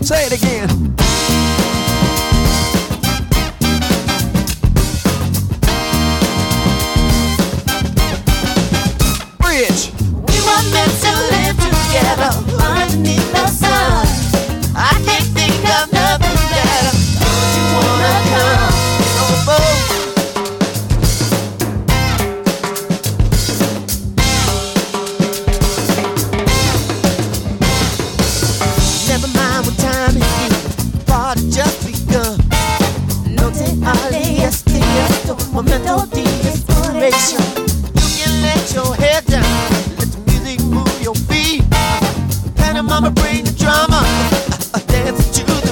Say it again. Bridge. We were meant to live together underneath the sun. I can't think of nothing better. Don't you wanna come? Get on the boat. Never mind what time it is. Party just begun. No te alias, no momento de inspiration. Let your head down, let the music move your feet. Panama, bring the drama, dance to the